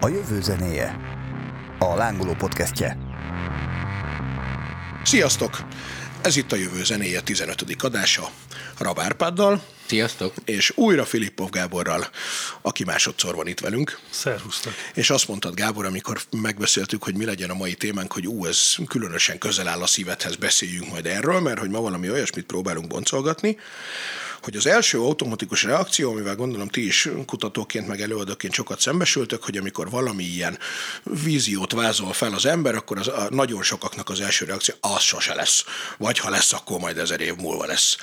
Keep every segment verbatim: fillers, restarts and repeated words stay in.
A Jövő Zenéje, a Lánguló podcastje. Sziasztok! Ez itt a Jövő Zenéje tizenötödik adása Rab Árpáddal. Sziasztok! És újra Filipov Gáborral, aki másodszor van itt velünk. Szervusztok! És azt mondtad, Gábor, amikor megbeszéltük, hogy mi legyen a mai témánk, hogy ú, ez különösen közel áll a szívedhez, beszéljünk majd erről, mert hogy ma valami olyasmit próbálunk boncolgatni, hogy az első automatikus reakció, amivel gondolom ti is kutatóként meg előadóként sokat szembesültök, hogy amikor valami ilyen víziót vázol fel az ember, akkor az a, nagyon sokaknak az első reakció, az sose lesz. Vagy ha lesz, akkor majd ezer év múlva lesz.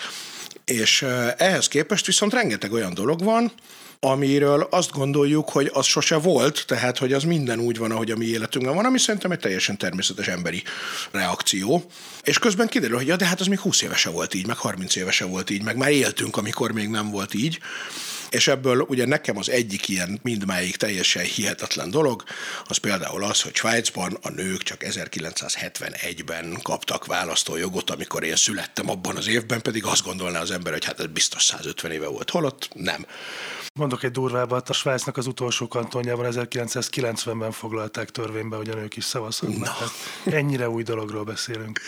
És ehhez képest viszont rengeteg olyan dolog van, amiről azt gondoljuk, hogy az sose volt, tehát hogy az minden úgy van, ahogy a mi életünkben van, ami szerintem egy teljesen természetes emberi reakció. És közben kiderül, hogy ja, de hát az még húsz évese volt így, meg harminc évese volt így, meg már éltünk, amikor még nem volt így. És ebből ugye nekem az egyik ilyen mindmáig teljesen hihetetlen dolog, az például az, hogy Svájcban a nők csak ezerkilencszázhetvenegyben kaptak választójogot, amikor én születtem abban az évben, pedig azt gondolná az ember, hogy hát ez biztos százötven éve volt, holott nem. Mondok egy durvábbat, a Svájcnak az utolsó kantonjában ezerkilencszázkilencvenben foglalták törvénybe, hogy a nők is szavazhatnak. No. Ennyire új dologról beszélünk.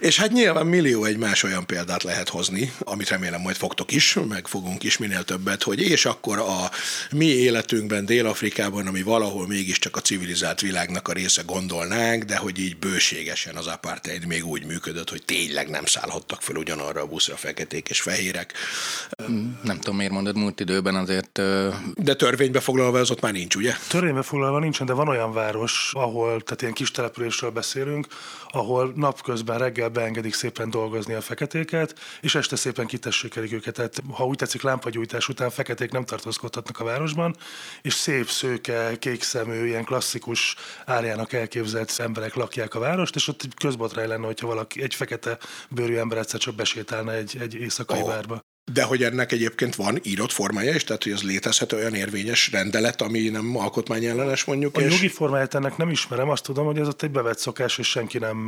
És hát nyilván millió egymás olyan példát lehet hozni, amit remélem majd fogtok is, meg fogunk is minél többet, hogy és akkor a mi életünkben, Dél-Afrikában, ami valahol mégiscsak a civilizált világnak a része gondolnánk, de hogy így bőségesen az apartheid még úgy működött, hogy tényleg nem szállhattak fel ugyanarra a buszra feketék és fehérek. Nem tudom, miért mondod, múlt időben azért... De törvénybe foglalva az ott már nincs, ugye? Törvénybe foglalva nincsen, de van olyan város, ahol, tehát ilyen kis településről beszélünk, ahol napközben reggel beengedik szépen dolgozni a feketéket, és este szépen kitessékelik őket. Tehát, ha úgy tetszik, lámpagyújtás után feketék nem tartózkodhatnak a városban, és szép szőke, kékszemű, ilyen klasszikus árjának elképzelt emberek lakják a várost, és ott közbotrány lenne, hogyha valaki, egy fekete bőrű ember egyszer csak besétálna egy, egy éjszakai várba. Oh. De hogy ennek egyébként van írott formája is, tehát hogy ez létezhet olyan érvényes rendelet, ami nem alkotmányellenes mondjuk. A és... jogi formáját ennek nem ismerem, azt tudom, hogy ez ott egy bevett szokás, és senki nem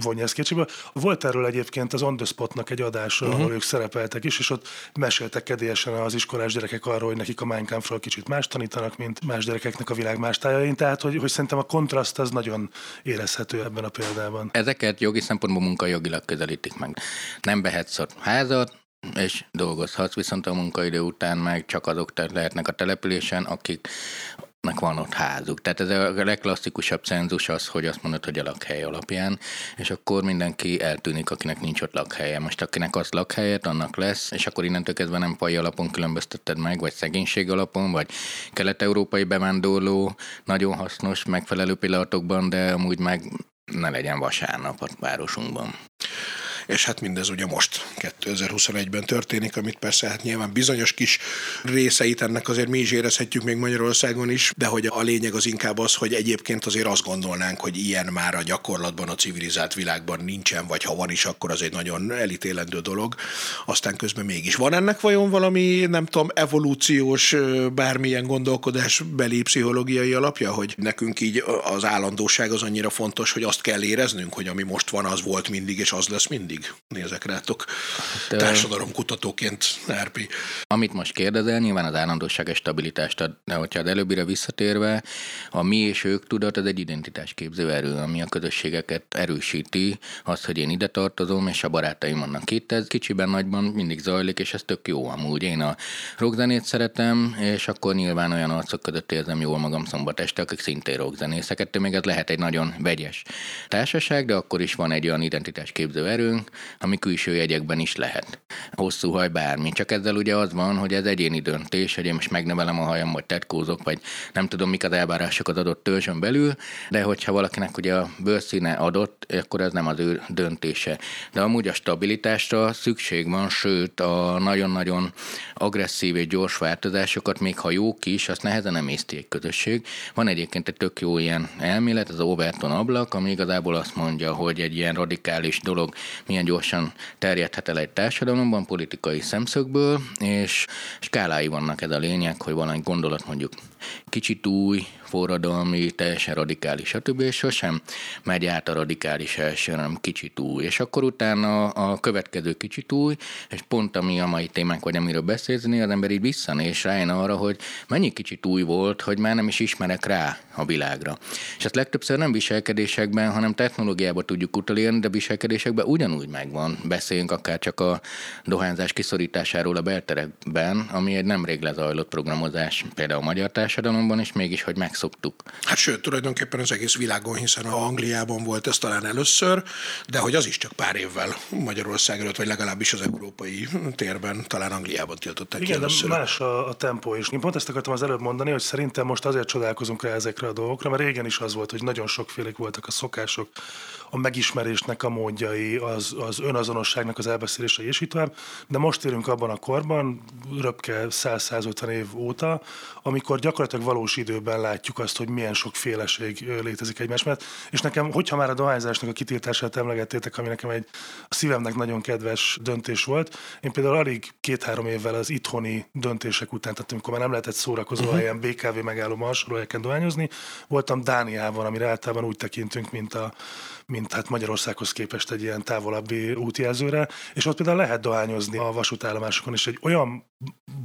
vonja ezt kétségbe. Volt erről egyébként az On the Spotnak egy adása, uh-huh. ahol ők szerepeltek is, és ott meséltek kedélyesen az iskolás gyerekek arról, hogy nekik a Mein Kampfról kicsit más tanítanak, mint más gyerekeknek a világ más tájain. Tehát, hogy, hogy szerintem a kontraszt az nagyon érezhető ebben a példában. Ezeket jogi szempontból munkajogilag közelítik meg. Nem vehetsz ott házat, és dolgozhatsz, viszont a munkaidő után meg csak azok lehetnek a településen, akiknek van ott házuk. Tehát ez a legklasszikusabb szenzus az, hogy azt mondod, hogy a lakhely alapján, és akkor mindenki eltűnik, akinek nincs ott lakhelye. Most akinek az lakhelyet, annak lesz, és akkor innentől kezdve nem faji alapon különböztetted meg, vagy szegénység alapon, vagy kelet-európai bevándorló, nagyon hasznos, megfelelő pillanatokban, de amúgy meg ne legyen vasárnap a városunkban. És hát mindez ugye most kétezer-huszonegyben történik, amit persze hát nyilván bizonyos kis részeit ennek azért mi is érezhetjük még Magyarországon is, de hogy a lényeg az inkább az, hogy egyébként azért azt gondolnánk, hogy ilyen már a gyakorlatban a civilizált világban nincsen, vagy ha van is, akkor az egy nagyon elítélendő dolog. Aztán közben mégis van ennek vajon valami, nem tudom, evolúciós, bármilyen gondolkodásbeli pszichológiai alapja, hogy nekünk így az állandóság az annyira fontos, hogy azt kell éreznünk, hogy ami most van, az volt mindig, és az lesz mindig. Nézek rátok társadalomkutatóként, Árpi. Amit most kérdezel, nyilván az állandóság és stabilitást ad, de hogyha az előbbire visszatérve, a mi és ők tudat az egy identitásképző erő, ami a közösségeket erősíti, az, hogy én ide tartozom, és a barátaim vannak itt, ez kicsiben, nagyban mindig zajlik, és ez tök jó amúgy. Én a rockzenét szeretem, és akkor nyilván olyan arcok között érzem jól magam szombat este, akik szintén rockzenészek, ettől még ez lehet egy nagyon vegyes társaság, de akkor is van egy olyan identitásképző erő, ami külső jegyekben is lehet. Hosszú haj, bármi. Csak ezzel ugye az van, hogy ez egyéni döntés, hogy én most megnövelem a hajam, vagy tetkózok, vagy nem tudom, mik az elvárások az adott törzsön belül, de hogyha valakinek ugye a bőrszíne adott, akkor ez nem az ő döntése. De amúgy a stabilitásra szükség van, sőt a nagyon-nagyon agresszív és gyors változásokat, még ha jók is, azt nehezen emészti egy közösség. Van egyébként egy tök jó ilyen elmélet, az Overton ablak, ami igazából azt mondja, hogy egy ilyen radikális dolog milyen gyorsan terjedhet el egy társadalomban politikai szemszögből, és skálái vannak, ez a lényeg, hogy valami gondolat mondjuk kicsit új, forradalmi, teljesen radikális, stb. És sosem megy át a radikális első, hanem kicsit új. És akkor utána a következő kicsit új, és pont ami a mai témánk, vagy amiről beszélni, az ember így visszanéz, és rájön arra, hogy mennyi kicsit új volt, hogy már nem is ismerek rá a világra. És ezt legtöbbször nem viselkedésekben, hanem technológiába tudjuk utalni, de viselkedésekben ugyanúgy megvan. Beszéljünk akár csak a dohányzás kiszorításáról a belterekben, ami egy nemrég lezajlott programozás, például a magyar társadalomban, és mégis, hogy megszoktuk. Hát sőt, tulajdonképpen az egész világon, hiszen a Angliában volt ez talán először, de hogy az is csak pár évvel Magyarország előtt, vagy legalábbis az európai térben, talán Angliában tiltották ki először. Igen, de más a, a tempó is. Én pont ezt akartam az előbb mondani, hogy szerintem most azért csodálkozunk rá ezekre a dolgokra, mert régen is az volt, hogy nagyon sokfélék voltak a szokások, a megismerésnek a módjai, az, az önazonosságnak az elbeszélései, és így tovább. De most élünk abban a korban, röpke száz-százötven év óta, amikor gyakorlatilag valós időben látjuk azt, hogy milyen sokféleség létezik egymás mellett. És nekem, hogyha már a dohányzásnak a kitiltását emlegettétek, ami nekem egy a szívemnek nagyon kedves döntés volt, én például alig két-három évvel az itthoni döntések után, tehát amikor már nem lehetett szórakozó uh-huh. helyen, bé ká vé megálló hasonló helyeken dohányozni, voltam Dániában, amire általában úgy tekintünk, mint a mint hát Magyarországhoz képest egy ilyen távolabbi útjelzőre, és ott például lehet dohányozni a vasútállomásokon, és egy olyan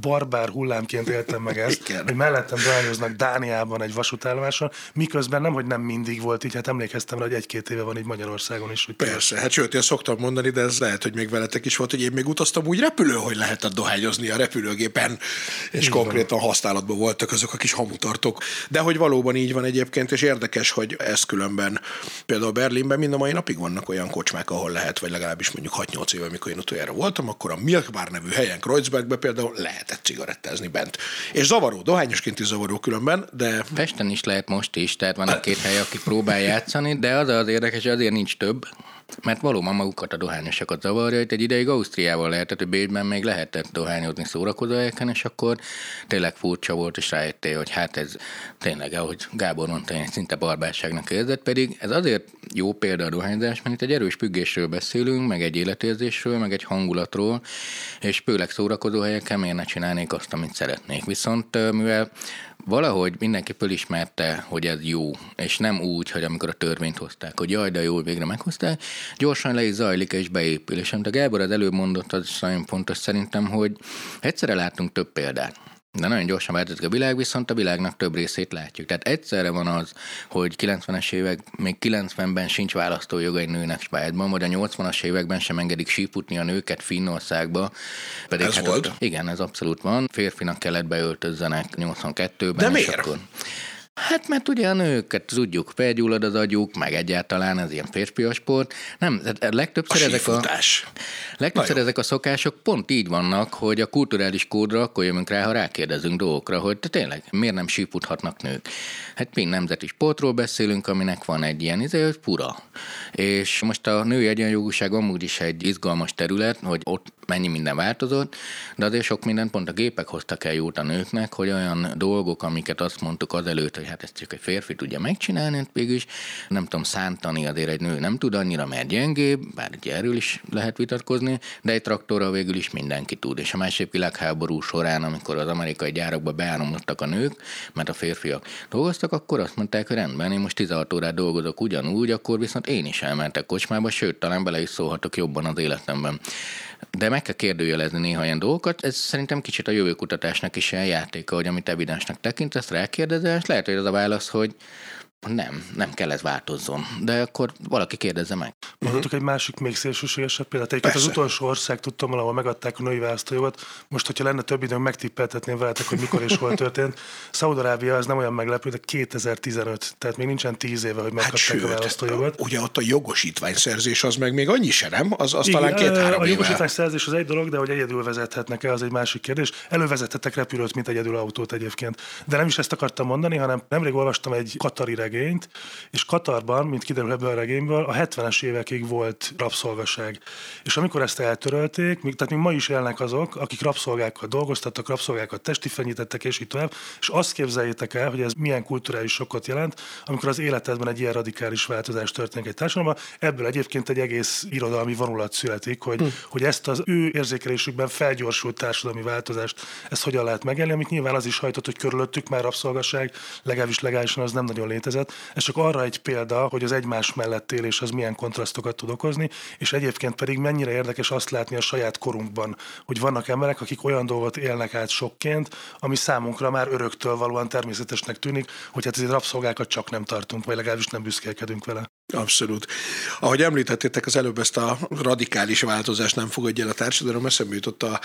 barbár hullámként éltem meg ezt, igen, hogy mellettem dohányoznak Dániában egy vasútállomáson, miközben nem, hogy nem mindig volt így, hát emlékeztem rá, hogy egy-két éve van így Magyarországon is. Hogy persze, hát sőt, én szoktam mondani, de ez lehet, hogy még veletek is volt, hogy én még utaztam úgy repülő, hogy lehetett dohányozni a repülőgépen, és így konkrétan van. Használatban voltak azok a kis hamutartók. De hogy valóban így van egyébként, és érdekes, hogy ez különben például Berlinben mind a mai napig vannak olyan kocsmák, ahol lehet, vagy legalábbis mondjuk hat-nyolc éve, amikor én utoljára voltam, akkor a Milchbár nevű helyen Kreuzbergbe például lehetett cigarettázni bent. És zavaró, dohányosként is zavaró különben, de... Pesten is lehet most is, tehát van a két hely, aki próbál játszani, de az az érdekes, hogy azért nincs több, mert valóban magukat a dohányosokat zavarja, hogy egy ideig Ausztriával lehetett, hogy Bécsben még lehetett dohányozni szórakozóhelyeken, és akkor tényleg furcsa volt, és rájöttél, hogy hát ez tényleg, ahogy Gábor mondta, szinte barbárságnak érzett, pedig ez azért jó példa a dohányzás, mert itt egy erős függésről beszélünk, meg egy életérzésről, meg egy hangulatról, és főleg szórakozóhelyeken miért ne csinálnék azt, amit szeretnék. Viszont mivel valahogy mindenki fölismerte, hogy ez jó, és nem úgy, hogy amikor a törvényt hozták, hogy jaj, de jól végre meghozták, gyorsan le is zajlik és beépül. És amit a Gábor az előbb mondott, az nagyon fontos szerintem, hogy egyszerre látunk több példát. De nagyon gyorsan változik a világ, viszont a világnak több részét látjuk. Tehát egyszerre van az, hogy kilencvenes évek, még kilencvenben sincs választójoga egy nőnek Svájcban, vagy a nyolcvanas években sem engedik síputni a nőket Finnországba. Pedig ez hát volt? Ott, igen, ez abszolút van. Férfinak kellett beöltözzenek nyolcvankettőben. De miért? Akkor... Hát mert ugye a nőket tudjuk, felgyullad az agyuk, meg egyáltalán ez ilyen férfias sport. Nem, legtöbbször, a ezek, a, legtöbbször ezek a szokások pont így vannak, hogy a kulturális kódra akkor jövünk rá, ha rákérdezünk dolgokra, hogy tényleg miért nem síputhatnak nők. Hát mi nemzeti sportról beszélünk, aminek van egy ilyen izé, hogy pura. És most a női egyenjogúság amúgy is egy izgalmas terület, hogy ott mennyi minden változott, de azért sok minden pont a gépek hoztak el jót a nőknek, hogy olyan dolgok, amiket azt mondtuk azelőtt, hogy hát ezt csak egy férfi tudja megcsinálni, mégis nem tudom, szántani azért egy nő nem tud annyira, mert gyengébb, bár ugye erről is lehet vitatkozni, de egy traktorra végül is mindenki tud. És a második világháború során, amikor az amerikai gyárakba beáramlottak a nők, mert a férfiak dolgoztak, akkor azt mondták, hogy rendben, én most tizenhat órát dolgozok ugyanúgy, akkor viszont én is elmentek kocsmába, sőt, talán bele is szólhatok jobban az életemben. De meg kell kérdőjelezni néha ilyen dolgokat, ez szerintem kicsit a jövőkutatásnak is ilyen játéka, hogy amit evidensnek tekintesz, rákérdezel, lehet, hogy az a válasz, hogy nem, nem kell ez változzon. De akkor valaki kérdezze meg. Mondhatok egy másik, még szélsőségesebb példát. Egyébként az utolsó ország, tudtam, ahol megadták a női választójogot. Most, hogyha lenne több időm, megtippeltetném veletek, hogy mikor és hol történt. Szaúd-Arábia, ez nem olyan meglepő, de kétezer-tizenöt, tehát még nincsen tíz éve, hogy megkapták hát, sőt, a választójogot. Ugye ott a jogosítványszerzés az meg még annyi se, nem? Az, az igen, talán két-három. A jogosítványszerzés az egy dolog, de hogy egyedül vezethetnek el, az egy másik kérdés. Elővezethettek repülőt, mint egyedül autót egyébként. De nem is ezt akartam mondani, hanem nemrég olvastam egy katari regényt, és Katarban, mint kiderül ebből a regényből, a hetvenes évekig volt rabszolgaság. És amikor ezt eltörölték, tehát még ma is élnek azok, akik rabszolgákkal dolgoztattak, rabszolgákat testifenyítettek, és így tovább, és azt képzeljétek el, hogy ez milyen kulturális sokkot jelent, amikor az életedben egy ilyen radikális változás történik egy társadalomban. Ebből egyébként egy egész irodalmi vonulat születik, hogy, hmm. hogy ezt az ő érzékelésükben felgyorsult társadalmi változást, ezt hogyan lehet megelni, amit nyilván az is hajtott, hogy körülöttük már rabszolgaság, legalábbis legálisan az nem nagyon létezett. Ez csak arra egy példa, hogy az egymás mellett élés az milyen kontrasztokat tud okozni, és egyébként pedig mennyire érdekes azt látni a saját korunkban, hogy vannak emberek, akik olyan dolgot élnek át sokként, ami számunkra már öröktől valóan természetesnek tűnik, hogy hát ezért rabszolgákat csak nem tartunk, vagy legalábbis nem büszkélkedünk vele. Abszolút. Ahogy említettétek az előbb, ezt a radikális változást nem fogadja el a társadalom, eszembe jutott a,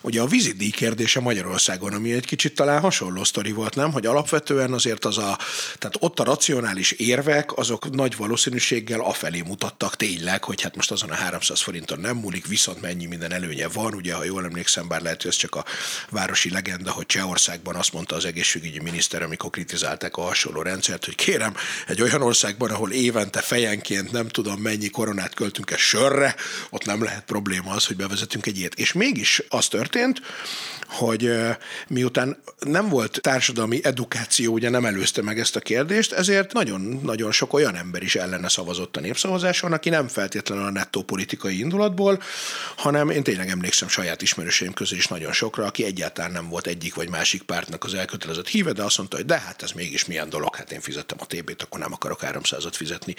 ugye a vízidíj kérdése Magyarországon, ami egy kicsit talán hasonló sztori volt, nem? Hogy alapvetően azért az a, tehát ott a racionális érvek, azok nagy valószínűséggel afelé mutattak tényleg, hogy hát most azon a háromszáz forinton nem múlik, viszont mennyi minden előnye van, ugye ha jól emlékszem, bár lehet, hogy ez csak a városi legenda, hogy Csehországban azt mondta az egészségügyi miniszter, amikor kritizálták a hasonló rendszert, hogy kérem, egy olyan országban, ahol évente fejenként nem tudom mennyi koronát költünk el sörre, ott nem lehet probléma az, hogy bevezetünk egy ilyet. És mégis az történt, hogy miután nem volt társadalmi edukáció, ugye nem előzte meg ezt a kérdést, ezért nagyon-nagyon sok olyan ember is ellene szavazott a népszavazáson, aki nem feltétlenül a nettó politikai indulatból, hanem én tényleg emlékszem saját ismerőseim közül is nagyon sokra, aki egyáltalán nem volt egyik vagy másik pártnak az elkötelezett híve, de azt mondta, hogy de hát ez mégis milyen dolog, hát én fizettem a té bét, akkor nem akarok háromszázat fizetni.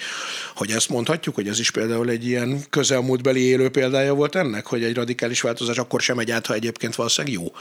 Hogy ezt mondhatjuk, hogy ez is például egy ilyen közelmúltbeli élő példája volt ennek, hogy egy radikális változás akkor sem megy át, ha egyébként valószínűleg jó.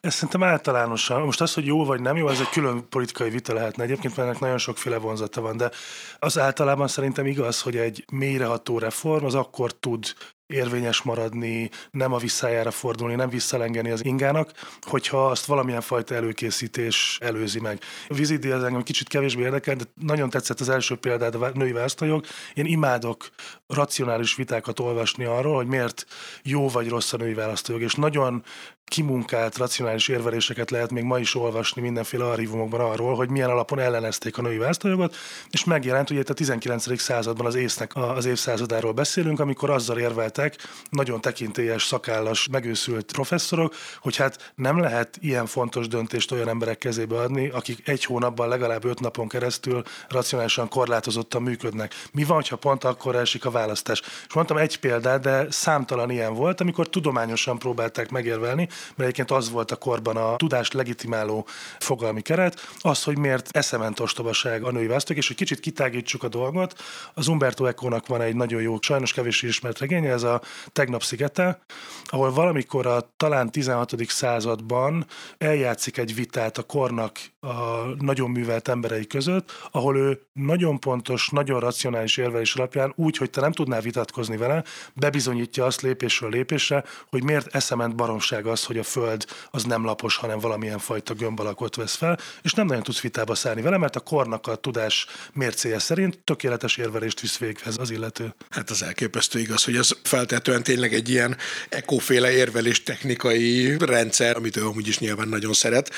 Ez szerintem általánosan. Most az, hogy jó vagy nem jó, ez egy külön politikai vita lehetne egyébként, mert ennek nagyon sokféle vonzata van, de az általában szerintem igaz, hogy egy mélyreható reform az akkor tud érvényes maradni, nem a visszájára fordulni, nem visszalengeni az ingának, hogyha azt valamilyen fajta előkészítés előzi meg. A vízidíj az engem kicsit kevésbé érdekel, de nagyon tetszett az első példád, a női választójog. Én imádok racionális vitákat olvasni arról, hogy miért jó vagy rossz a női választójog, és nagyon kimunkált racionális érveléseket lehet még ma is olvasni mindenféle archívumokban arról, hogy milyen alapon ellenezték a női választójogot, és megjelent, ugye itt a tizenkilencedik században az észnek az évszázadáról beszélünk, amikor azzal érveltek nagyon tekintélyes, szakállas, megőszült professzorok, hogy hát nem lehet ilyen fontos döntést olyan emberek kezébe adni, akik egy hónapban legalább öt napon keresztül racionálisan korlátozottan működnek. Mi van, ha pont akkor esik a választás? És mondtam egy példát, de számtalan ilyen volt, amikor tudományosan próbálták megérvelni, mert egyébként az volt a korban a tudást legitimáló fogalmi keret, az, hogy miért eszement ostobaság a női választók, és hogy kicsit kitágítsuk a dolgot. Az Umberto Ecónak van egy nagyon jó, sajnos kevés ismert regénye, ez a Tegnap szigete, ahol valamikor a talán tizenhatodik században eljátszik egy vitát a kornak a nagyon művelt emberei között, ahol ő nagyon pontos, nagyon racionális érvelés alapján úgy, hogy te nem tudnál vitatkozni vele, bebizonyítja azt lépésről lépésre, hogy miért eszement baromság az, hogy a Föld az nem lapos, hanem valamilyen fajta gömb alakot vesz fel, és nem nagyon tudsz vitába szállni vele, mert a kornak a tudás mércéje szerint tökéletes érvelést visz véghez az illető. Hát az elképesztő igaz, hogy ez feltétlenül tényleg egy ilyen ekoféle érvelés technikai rendszer, amit ő amúgy is nyilván nagyon szeret.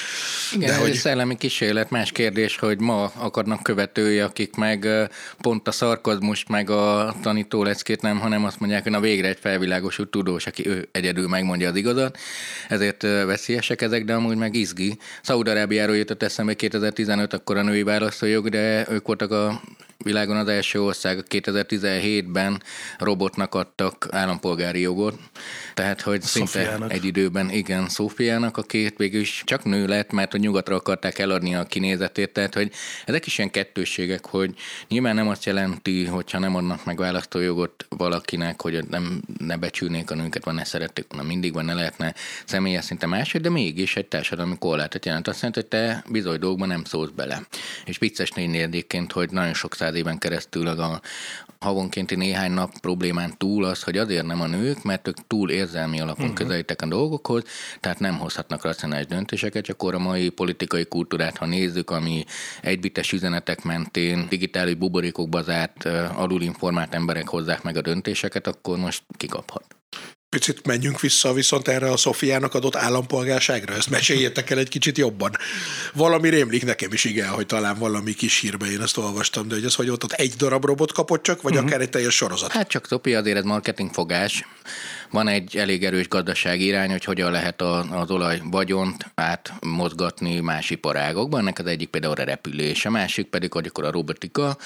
Igen, de ez hogy... szellemi kísérlet, más kérdés, hogy ma akarnak követői, akik meg pont a szarkazmust meg a tanítóleckét nem, hanem azt mondják, hogy na végre egy felvilágosult tudós, aki ő egyedül megmondja az igazat. Ezért veszélyesek ezek, de amúgy meg izgi. Szaúd-Arábiáról jutott eszembe kétezer-tizenöt, akkor a női választójog, de ők voltak a világon az első ország. kétezer-tizenhétben robotnak adtak állampolgári jogot. Tehát, hogy szinte egy időben, igen, Sophiának, aki végül is csak nő lett, mert hogy nyugatra akarták eladni a kinézetét. Tehát, hogy ezek is ilyen kettősségek, hogy nyilván nem azt jelenti, hogyha nem adnak meg választójogot valakinek, hogy nem, ne becsülnék a nőket, van, ne szerették, van, mindig van, ne lehetne személyes szinte máshogy, de mégis egy társadalmi korlátot jelent. Azt jelenti, hogy te bizony dolgban nem szólsz bele. És vicces négynérdékként, hogy nagyon sok száz éven keresztül a havonkénti néhány nap problémán túl az, hogy azért nem a nők, mert ők túl érzelmi alapon uh-huh. közelítek a dolgokhoz, tehát nem hozhatnak racionális döntéseket, csak akkor a mai politikai kultúrát, ha nézzük, ami egybites üzenetek mentén digitális buborékokba zárt, alulinformált emberek hozzák meg a döntéseket, akkor most kikaphat. Picit menjünk vissza viszont erre a Sophiának adott állampolgárságra, ezt meséljétek el egy kicsit jobban. Valami rémlik nekem is, igen, hogy talán valami kis hírben én ezt olvastam, de hogy ez hogy ott, ott egy darab robot kapott csak, vagy uh-huh. akár egy teljes sorozat? Hát csak topi, azért ez marketingfogás. Van egy elég erős gazdasági irány, hogy hogyan lehet az olajvagyont átmozgatni más iparágokban. Ennek az egyik például a repülés, a másik pedig, hogy akkor a robotika,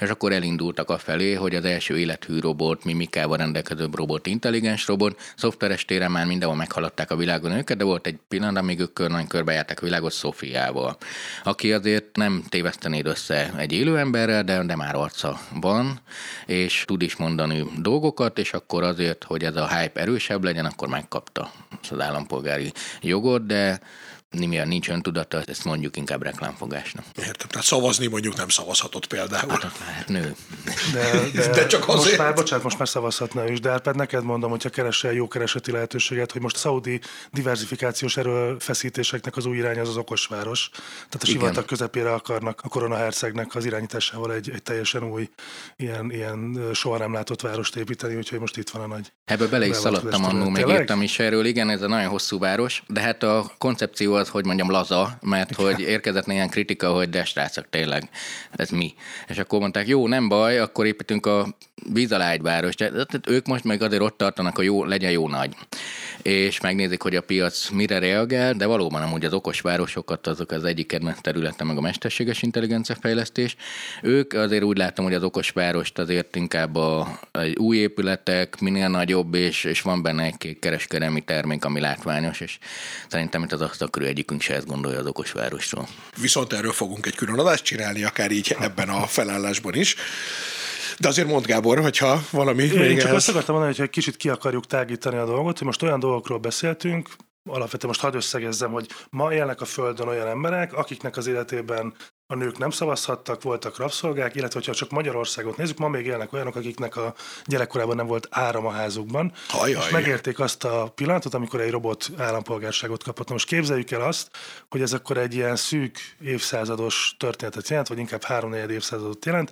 és akkor elindultak afelé, hogy az első élethű robot, mimikával rendelkező robot, intelligens robot, szoftveres téren már mindenhol meghaladták a világon őket, de volt egy pillanat, amíg ők nagyon körbejárták a világot Sophiával, aki azért nem tévesztenéd össze egy élő emberrel, de, de már arca van, és tud is mondani dolgokat, és akkor azért, hogy ez a hype erősebb legyen, akkor megkapta az állampolgári jogot, de mivel nincs öntudata, ezt mondjuk inkább reklámfogásnak. Értem, tehát szavazni mondjuk nem szavazhatott például. Hát ott már nő. De, de, de csak azért. Most már, bocsánat, most már szavazhatna is, de Árpád, neked mondom, hogyha keresel jó kereseti lehetőséget, hogy most a szaudi diversifikációs erőfeszítéseknek az új irány az az okosváros. Tehát a sivatag közepére akarnak a koronahercegnek az irányításával egy, egy teljesen új, ilyen, ilyen soha nem látott várost építeni, úgyhogy most itt van a nagy. Ebből bele is szaladtam annól, még írtam is erről, igen, ez a nagyon hosszú város, de hát a koncepció az, hogy mondjam, laza, mert hogy érkezett néhány kritika, hogy de srácok, tényleg, ez mi? És akkor mondták, jó, nem baj, akkor építünk a víz alá egy várost. Ők most meg azért ott tartanak, hogy jó, legyen jó nagy. És megnézik, hogy a piac mire reagál, de valóban amúgy az okos városokat, azok az egyik kedvenc területe, meg a mesterséges intelligencia fejlesztés. Ők azért úgy látom, hogy az okos várost azért inkább a, a új épületek, minél nagyobb, és, és van benne egy kereskedelmi termék, ami látványos, és szerintem itt az asztal körül egyikünk se ezt gondolja az okos városról. Viszont erről fogunk egy külön adást csinálni, akár így ebben a felállásban is. De azért mondd, Gábor, hogyha valami... Én még csak ehhez... azt akartam mondani, hogyha kicsit ki akarjuk tágítani a dolgot, hogy most olyan dolgokról beszéltünk, alapvetően most hadd összegezzem, hogy ma élnek a Földön olyan emberek, akiknek az életében a nők nem szavazhattak, voltak rabszolgák, illetve ha csak Magyarországot nézzük, ma még élnek olyanok, akiknek a gyerekkorában nem volt áram a házukban. Ajaj. És megérték azt a pillanatot, amikor egy robot állampolgárságot kapott. Most képzeljük el azt, hogy ez akkor egy ilyen szűk évszázados történetet jelent, vagy inkább háromnegyed évszázadot jelent,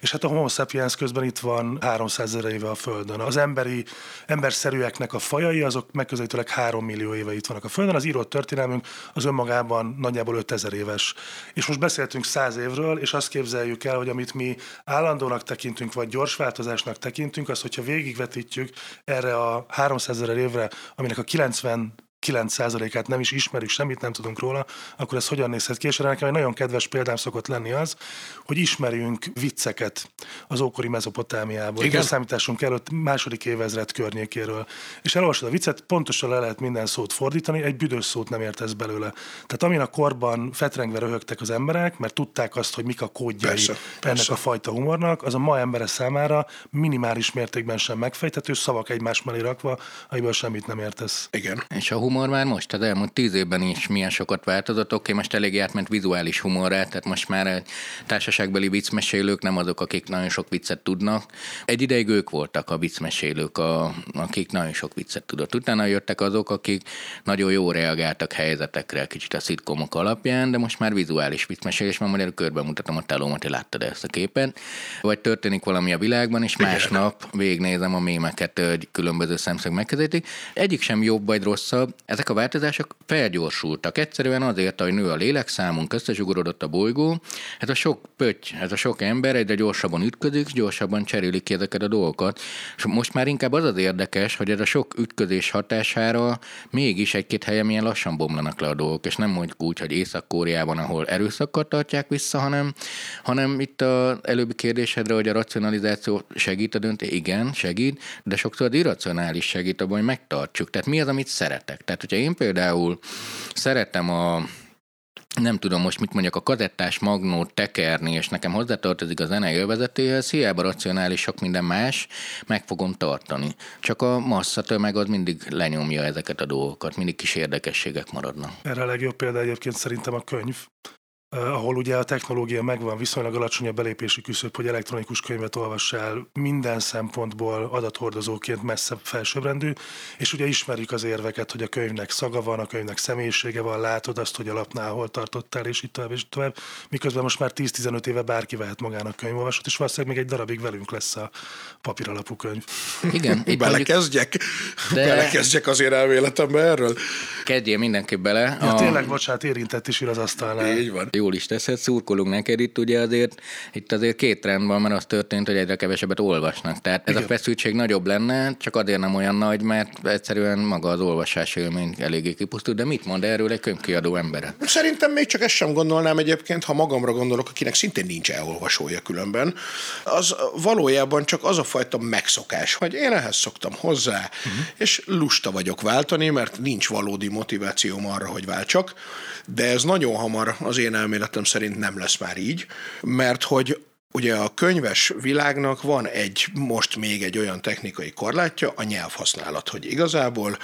és hát a homo sapiens közben itt van háromszázezer éve a Földön. Az emberi, emberszerűeknek a fajai, azok megközelítőleg három millió éve itt vannak a Földön, az írott történelmünk az önmagában nagyjából ötezer éves. És most beszélt száz évről, és azt képzeljük el, hogy amit mi állandónak tekintünk, vagy gyors változásnak tekintünk, azt, hogyha végigvetítjük erre a háromszázezer évre, aminek a kilencvenkilenc százalékát nem is ismerjük, semmit nem tudunk róla, akkor ez hogyan nézhet ki? És nekem egy nagyon kedves példám szokott lenni az, hogy ismerjünk vicceket az ókori Mezopotámiából, a számításunk előtt második évezred környékéről. És elolvasod a viccet, pontosan le lehet minden szót fordítani, egy büdös szót nem értesz belőle. Tehát amin a korban fetrengve röhögtek az emberek, mert tudták azt, hogy mik a kódjai persze, ennek persze. a fajta humornak, az a ma embere számára minimális mértékben sem megfejthető, szavak egymás mellé rakva, amiből semmit nem értesz. Igen. És a humor már most, az elmúlt tíz évben is milyen sokat változott. Oké, okay, most elég átment vizuális humorra, tehát most már a társaságbeli viccmesélők nem azok, akik nagyon sok viccet tudnak. Egy ideig ők voltak a viccmesélők, a, akik nagyon sok viccet tudott. Utána jöttek azok, akik nagyon jól reagáltak helyzetekre, kicsit a szitkomok alapján, de most már vizuális viccmesélés, mert mondjuk körben mutatom a telómat, hogy láttad ezt a képen. Vagy történik valami a világban, és másnap végignézem a mémeket, hogy különböző szemszög megközelítik. Egyik sem jobb vagy rosszabb. Ezek a változások felgyorsultak. Egyszerűen azért, hogy nő a lélekszámunk, összezsugorodott a bolygó. Ez a sok pötty, ez a sok ember egyre gyorsabban ütközik, gyorsabban cserélik ki ezeket a dolgokat. És most már inkább az az érdekes, hogy ez a sok ütközés hatására mégis egy-két helyen milyen lassan bomlanak le a dolgok, és nem mondjuk úgy, hogy Észak-Kóreában, ahol erőszakkal tartják vissza, hanem, hanem itt az előbbi kérdésedre, hogy a racionalizáció segít a döntés, igen, segít, de sokszor az irracionális segít abban, hogy megtartsuk. Tehát mi az, amit szeretek? Tehát, hogyha én például szeretem a, nem tudom most mit mondjak, a kazettás magnót tekerni, és nekem hozzátartozik a zenei élvezetéhez, hiába racionális sok minden más, meg fogom tartani. Csak a massza tömeg az mindig lenyomja ezeket a dolgokat, mindig kis érdekességek maradnak. Erre a legjobb példa egyébként szerintem a könyv. ahol ugye a technológia megvan, viszonylag alacsony a belépési küszöb, hogy elektronikus könyvet olvassál, minden szempontból adathordozóként messze felsőbbrendű, és ugye ismerjük az érveket, hogy a könyvnek szaga van, a könyvnek személyisége van, látod azt, hogy a lapnál hol tartottál, és így tovább, és tovább. Miközben most már tíz-tizenöt éve bárki vehet magának könyvolvasót, és valószínűleg még egy darabig velünk lesz a papíralapú könyv. Igen. Belekezdjek? De... Belekezdjek az én elméletembe erről? Kedjél mindenképp bele. Ja, a... Tényleg, bocsánat, érintett is ül az asztalnál. Így van. Jól is teszed, szurkolunk neked itt, ugye azért, itt azért két trend van, mert az történt, hogy egyre kevesebbet olvasnak. Tehát ez, igen, a feszültség nagyobb lenne, csak azért nem olyan nagy, mert egyszerűen maga az olvasás élmény eléggé kipusztult, de mit mond erről egy könyvkiadó embere? Szerintem még csak ezt sem gondolnám egyébként, ha magamra gondolok, akinek szintén nincs elolvasója különben, az valójában csak az a fajta megszokás, hogy én ehhez szoktam hozzá, uh-huh. és lusta vagyok váltani, mert nincs valódi motivációm arra, hogy váltsak, de ez nagyon hamar az én elméletem szerint nem lesz már így, mert hogy ugye a könyves világnak van egy, most még egy olyan technikai korlátja, a nyelvhasználat, hogy igazából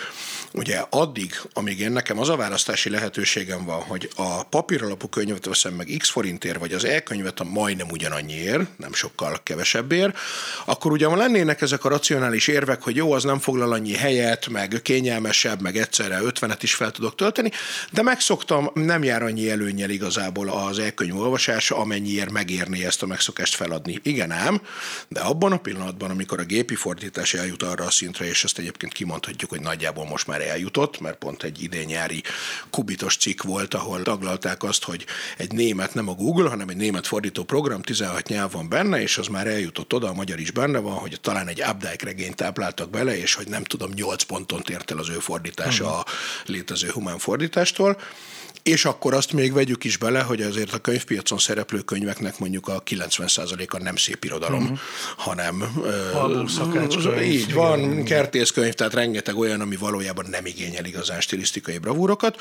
ugye addig, amíg én nekem az a választási lehetőségem van, hogy a papíralapú könyvet veszem meg x forintért, vagy az e-könyvet a majdnem ugyanannyiért, nem sokkal kevesebbért, akkor ugye lennének ezek a racionális érvek, hogy jó, az nem foglal annyi helyet, meg kényelmesebb, meg egyszerre ötvenet is fel tudok tölteni, de megszoktam, nem jár annyi előnnyel igazából az e-könyv olvasása, amennyiért megérné ezt a megszokás feladni. Igen ám, de abban a pillanatban, amikor a gépi fordítás eljut arra a szintre, és ezt egyébként kimondhatjuk, hogy nagyjából most már eljutott, mert pont egy idén-nyári kubitos cikk volt, ahol taglalták azt, hogy egy német, nem a Google, hanem egy német fordító program, tizenhat nyelv van benne, és az már eljutott oda, a magyar is benne van, hogy talán egy Updike regényt tápláltak bele, és hogy nem tudom, nyolc ponton tért el az ő fordítása uh-huh. a létező humán fordítástól. És akkor azt még vegyük is bele, hogy azért a könyvpiacon szereplő könyveknek mondjuk a kilencven százaléka nem szép irodalom, uh-huh. hanem album, szakácskönyv. Így van, kertészkönyv, tehát rengeteg olyan, ami valójában nem igényel igazán stilisztikai bravúrokat.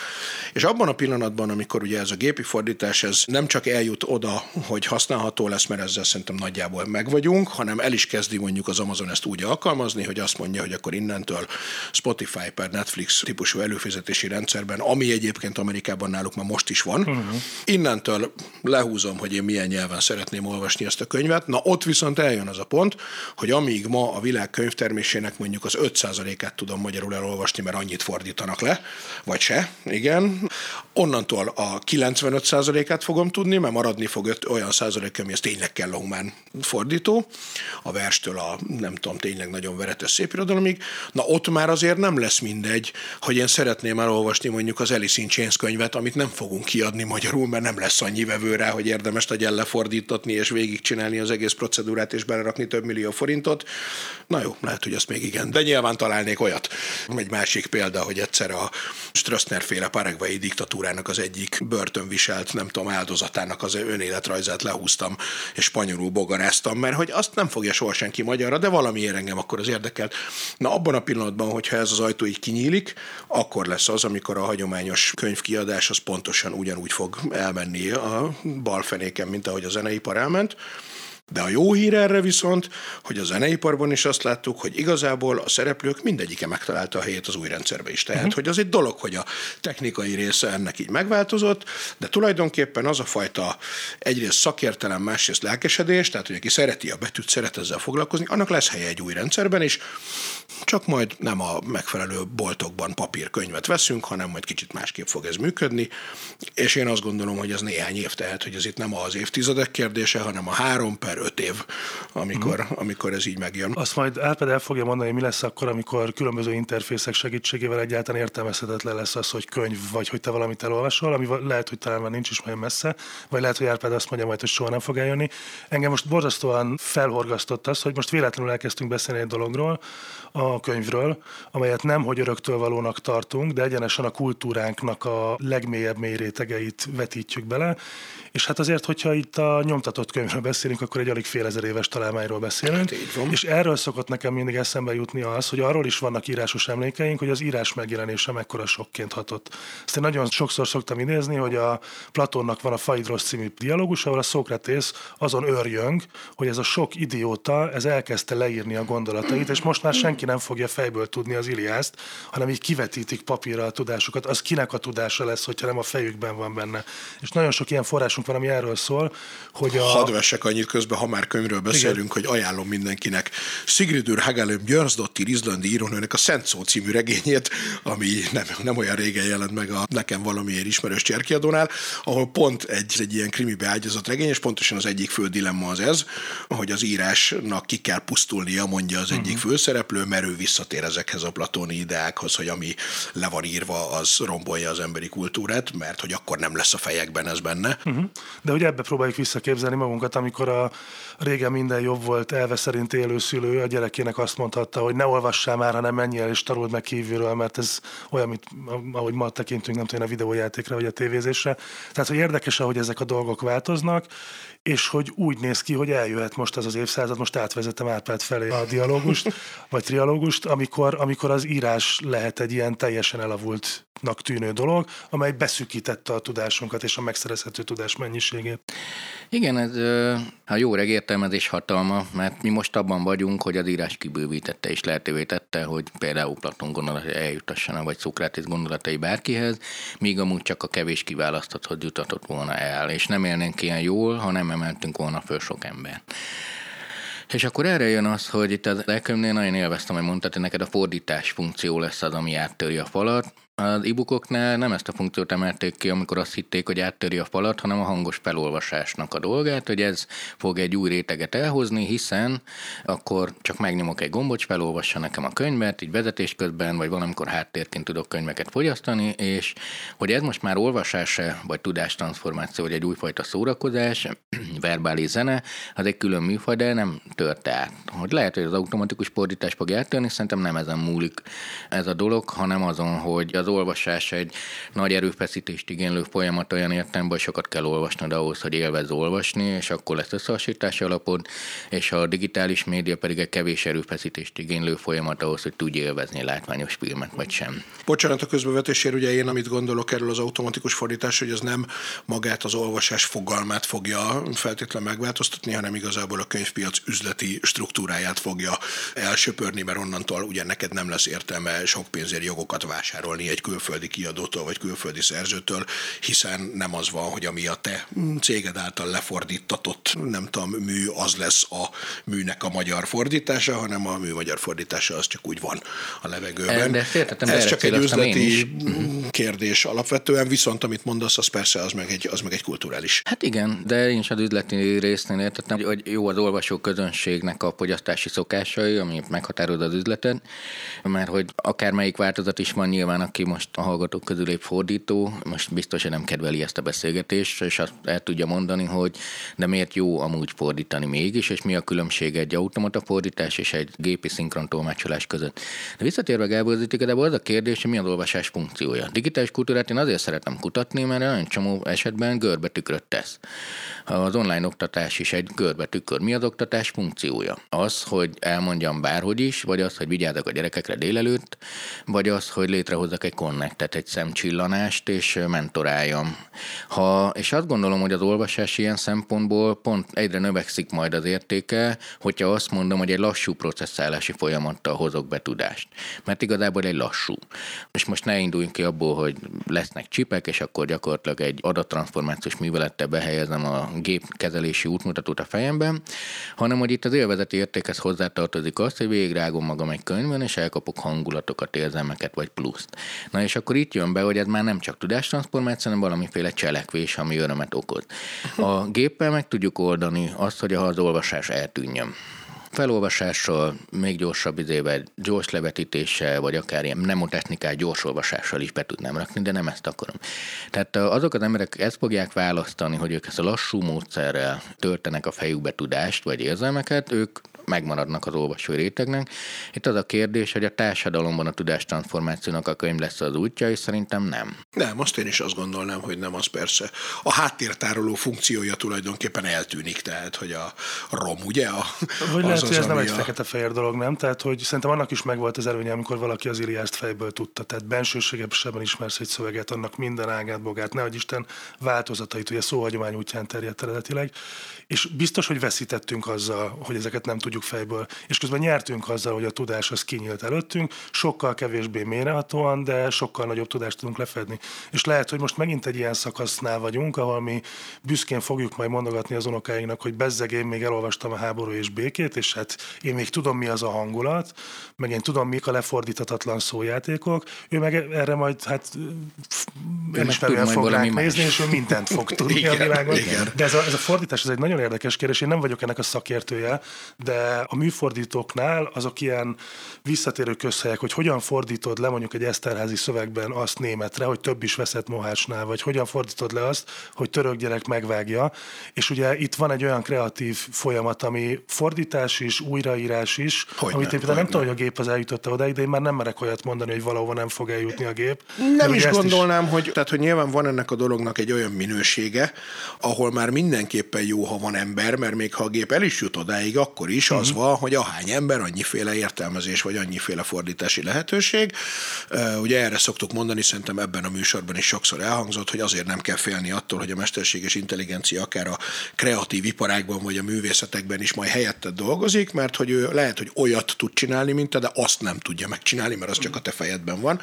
És abban a pillanatban, amikor ugye ez a gépi fordítás, ez nem csak eljut oda, hogy használható lesz, mert ezzel szerintem nagyjából megvagyunk, hanem el is kezdi mondjuk az Amazon ezt úgy alkalmazni, hogy azt mondja, hogy akkor innentől Spotify per Netflix típusú előfizetési rendszerben, ami egyébként Amerikában náluk már most is van. Uh-huh. Innentől lehúzom, hogy én milyen nyelven szeretném olvasni ezt a könyvet. Na ott viszont eljön az a pont, hogy amíg ma a világ könyvtermésének mondjuk az öt százalékát tudom magyarul elolvasni, mert annyit fordítanak le, vagy se, igen. Onnantól a kilencvenöt százalékát fogom tudni, mert maradni fog öt olyan százalék, ami az tényleg kell a humán fordító, a verstől a nem tudom, tényleg nagyon veretes szépirodalomig. Na ott már azért nem lesz mindegy, hogy én szeretném elolvasni mondjuk az Alice in Chains könyvet, amit nem fogunk kiadni magyarul, mert nem lesz annyi vevő rá, hogy érdemes legyen lefordítatni és végigcsinálni az egész procedúrát és belerakni több millió forintot. Na jó, lehet, hogy azt még igen, de nyilván találnék olyat. Egy másik példa, hogy egyszer a Stroessner-féle paraguayi diktatúrának az egyik börtönviselt, nem tudom, áldozatának az önéletrajzát lehúztam, és spanyolul bogaráztam, mert hogy azt nem fogja soha senki magyarra, de valamiért engem akkor az érdekelt. Na abban a pillanatban, hogyha ez az ajtó így kinyílik, akkor lesz az, amikor a hagyományos könyvkiadás az pontosan ugyanúgy fog elmenni a balfenéken, mint ahogy a zeneipar elment. De a jó hír erre viszont, hogy a zeneiparban is azt láttuk, hogy igazából a szereplők mindegyike megtalálta a helyét az új rendszerbe is. Tehát, uh-huh. hogy az egy dolog, hogy a technikai része ennek így megváltozott, de tulajdonképpen az a fajta egyrészt szakértelem, másrészt lelkesedés, tehát, hogy aki szereti a betűt, szeret ezzel foglalkozni, annak lesz helye egy új rendszerben is, csak majd nem a megfelelő boltokban papírkönyvet veszünk, hanem majd kicsit másképp fog ez működni, és én azt gondolom, hogy ez néhány év, tehát, hogy ez itt nem az évtizedek kérdése, hanem a három per öt év, amikor, hmm. amikor ez így megjön. Azt majd Árpád el fogja mondani, mi lesz akkor, amikor különböző interfészek segítségével egyáltalán értelmezhetetlen lesz az, hogy könyv, vagy hogy te valamit elolvasol, ami lehet, hogy talán már nincs is olyan messze, vagy lehet, hogy Árpád azt mondja majd, hogy soha nem fog eljönni. Engem most borzasztóan felhorgasztott az, hogy most véletlenül elkezdtünk beszélni egy dologról, a könyvről, amelyet nem, hogy öröktől valónak tartunk, de egyenesen a kultúránknak a legmélyebb mély rétegeit vetítjük bele, és hát azért, hogyha itt a nyomtatott könyvről beszélünk, akkor egy hogy alig fél ezer éves találmányról beszélünk. Hát, és erről szokott nekem mindig eszembe jutni az, hogy arról is vannak írásos emlékeink, hogy az írás megjelenése mekkora sokként hatott. Ezt én nagyon sokszor szoktam idézni, hogy a Platónnak van a Faidros című dialógus, ahol a Szókratész azon örjöng, hogy ez a sok idióta, ez elkezdte leírni a gondolatait, és most már senki nem fogja fejből tudni az Iliászt, hanem így kivetítik papírra a tudásukat. Az kinek a tudása lesz, hogyha nem a fejükben van benne. És nagyon sok ilyen forrásunk van, ami erről szól, hogy a... Hadd vessek annyit közben, ha már könyvről beszélünk, igen, hogy ajánlom mindenkinek Sigridur Hagalöm Björnsdottir izlandi írónőnek a Szent Szó című regényét, ami nem, nem olyan régen jelent meg a nekem valamiért ismerős cserkiadónál, ahol pont egy, egy ilyen krimibe ágyazott regény, és pontosan az egyik fő dilemma az ez, hogy az írásnak ki kell pusztulnia, mondja az egyik főszereplő, mert ő visszatér ezekhez a platóni ideákhoz, hogy ami le van írva, az rombolja az emberi kultúrát, mert hogy akkor nem lesz a fejekben ez benne. Uh-huh. De hogy ebbe próbáljuk visszaképzelni magunkat, amikor a régen minden jobb volt elve szerint élő szülő a gyerekének azt mondhatta, hogy ne olvassál már, hanem menj el és tanuld meg kívülről, mert ez olyan, mint ahogy ma tekintünk, nem tudom, a videójátékra vagy a tévézésre. Tehát, hogy érdekes, ahogy ezek a dolgok változnak, és hogy úgy néz ki, hogy eljöhet most az az évszázad, most átvezetem Árpád felé a dialógust, vagy trialógust, amikor, amikor az írás lehet egy ilyen teljesen elavultnak tűnő dolog, amely beszűkítette a tudásunkat és a megszerezhető tudás mennyiségét. Igen, ez a jóreg értelmezés hatalma, mert mi most abban vagyunk, hogy az írás kibővítette és lehetővé tette, hogy például Platón gondolatai eljutassanak, vagy Szókratész gondolatai bárkihez, míg amúgy csak a kevés kiválasztathoz jutatott volna el, és nem élnénk ilyen jól, ha nem emeltünk volna föl sok ember. És akkor erre jön az, hogy itt az elkönyvnél nagyon élveztem, hogy mondtad, hogy neked a fordítás funkció lesz az, ami áttöri a falat. Az e-bookoknál nem ezt a funkciót emelték ki, amikor azt hitték, hogy áttöri a falat, hanem a hangos felolvasásnak a dolgát, hogy ez fog egy új réteget elhozni, hiszen akkor csak megnyomok egy gombot, felolvassa nekem a könyvet, így vezetés közben, vagy valamikor háttérként tudok könyveket fogyasztani, és hogy ez most már olvasás, vagy tudástranszformáció, vagy egy újfajta szórakozás, verbális zene, az egy külön műfaj, de nem tört át. Hogy lehet, hogy az automatikus fordítás fog áttörni, szerintem nem ezen múlik ez a dolog, hanem azon, hogy az olvasás egy nagy erőfeszítést igénylő folyamat olyan értelemben, hogy sokat kell olvasnod ahhoz, hogy élvezz olvasni, és akkor lesz összehasonlítási alapod, és a digitális média pedig egy kevés erőfeszítést igénylő folyamat ahhoz, hogy tudj élvezni látványos filmet, vagy sem. Bocsánat a közbevetésért, ugye én amit gondolok erről az automatikus fordítás, hogy ez nem magát az olvasás fogalmát fogja feltétlenül megváltoztatni, hanem igazából a könyvpiac üzleti struktúráját fogja elsöpörni, mert onnantól ugye neked nem lesz értelme sok pénzért jogokat vásárolni egy külföldi kiadótól vagy külföldi szerzőtől, hiszen nem az van, hogy ami a te céged által lefordítatott, nem tudom, mű, az lesz a műnek a magyar fordítása, hanem a mű magyar fordítása az csak úgy van a levegőben. De féltettem, ez csak egy üzleti kérdés alapvetően, viszont amit mondasz, az persze az meg egy, az meg egy kulturális. Hát igen, de én is az üzleti résznél értettem, hogy jó az olvasó közönségnek a fogyasztási szokásai, ami meghatározza az üzletet, mert hogy akármelyik változat is van, nyilván aki most a hallgatók közül épp fordító, most biztos, hogy nem kedveli ezt a beszélgetést, és azt el tudja mondani, hogy de miért jó amúgy fordítani mégis, és mi a különbség egy automata fordítás és egy gépi szinkrontolmácsolás között. De visszatérve Gábor, az igazából az a kérdés, hogy mi az olvasás funkciója. Digitális kultúrát én azért szeretem kutatni, mert nagyon csomó esetben görbetükröt tesz. Az online oktatás is egy görbetükör. Mi az oktatás funkciója? Az, hogy elmondjam bárhogy is, vagy az, hogy vigyázzak a gyerekekre délelőtt, vagy az, hogy létrehozzak egy connectet, egy szemcsillanást, és mentoráljam. Ha, és azt gondolom, hogy az olvasás ilyen szempontból pont egyre növekszik majd az értéke, hogyha azt mondom, hogy egy lassú processzálási folyamattal hozok be tudást. Mert igazából egy lassú. És most ne induljunk ki abból, hogy lesznek csipek, és akkor gyakorlatilag egy adattranszformációs művelettel behelyezem a gépkezelési útmutatót a fejemben, hanem hogy itt az élvezeti értékhez hozzátartozik az, hogy végigrágom magam egy könyvön, és elkapok hangulatokat, érzelmeket, vagy pluszt. Na és akkor itt jön be, hogy ez már nem csak tudástranszformáció, hanem valamiféle cselekvés, ami örömet okoz. A géppel meg tudjuk oldani azt, hogy az olvasás eltűnjön. Felolvasással, még gyorsabb izével, gyors levetítéssel, vagy akár ilyen mnemotechnikát gyors olvasással is be tudnám rakni, de nem ezt akarom. Tehát azok az emberek ezt fogják választani, hogy ők ezt a lassú módszerrel töltenek a fejükbe tudást, vagy érzelmeket, ők megmaradnak az olvasói rétegnek. Itt az a kérdés, hogy a társadalomban a tudástranszformációnak a könyv lesz az útja, és szerintem nem. De most én is azt gondolnám, hogy nem, az persze. A háttértároló funkciója tulajdonképpen eltűnik, tehát hogy a rom, ugye? A, hogy az lehet, az, hogy ez nem egy a... fekete-fehér dolog, nem? Tehát, hogy szerintem annak is megvolt az erőnye, amikor valaki az Iliászt fejből tudta. Tehát bensőségesebben ismersz egy szöveget, annak minden ágát, bogát, nehogy Isten változatait, ugye szóhagyomány útján terjedt eredetileg. És biztos, hogy veszítettünk azzal, hogy ezeket nem tudjuk fejből. És közben nyertünk azzal, hogy a tudás az kinyílt előttünk, sokkal kevésbé mélyrehatóan, de sokkal nagyobb tudást tudunk lefedni. És lehet, hogy most megint egy ilyen szakasznál vagyunk, ahol mi büszkén fogjuk majd mondogatni az unokáinknak, hogy bezzeg, én még elolvastam a Háború és békét, és hát én még tudom, mi az a hangulat, meg én tudom, mik a lefordíthatatlan szójátékok, ő meg erre majd hát elismerően fog ránk nézni, és ő mindent fog tudni a világon. Igen. De ez a, ez a fordítás, ez egy nagyon érdekes kérdés, én nem vagyok ennek a szakértője, de a műfordítóknál azok ilyen visszatérő közhelyek, hogy hogyan fordítod le mondjuk egy eszterházi szövegben azt németre, hogy több is veszett Mohácsnál, vagy hogyan fordítod le azt, hogy török gyerek megvágja, és ugye itt van egy olyan kreatív folyamat, ami fordítás is, újraírás is, hogyne, amit én nem hogyne. tudom, hogy a gép az eljutotta odáig, de én már nem merek olyat mondani, hogy valahova nem fog eljutni a gép. Nem is gondolnám, is... hogy, tehát, hogy nyilván van ennek a dolognak egy olyan minősége, ahol már mindenképpen jó, ha van ember, mert még ha a gép el is jut odáig, akkor is az uh-huh. van, hogy ahány ember, annyiféle értelmezés, vagy annyiféle fordítási lehetőség. Ugye erre szoktuk mondani, szerintem ebben a műsorban is sokszor elhangzott, hogy azért nem kell félni attól, hogy a mesterséges intelligencia akár a kreatív iparágban, vagy a művészetekben is majd helyette dolgozik, mert hogy ő lehet, hogy olyat tud csinálni, mint te, de azt nem tudja megcsinálni, mert az csak a te fejedben van.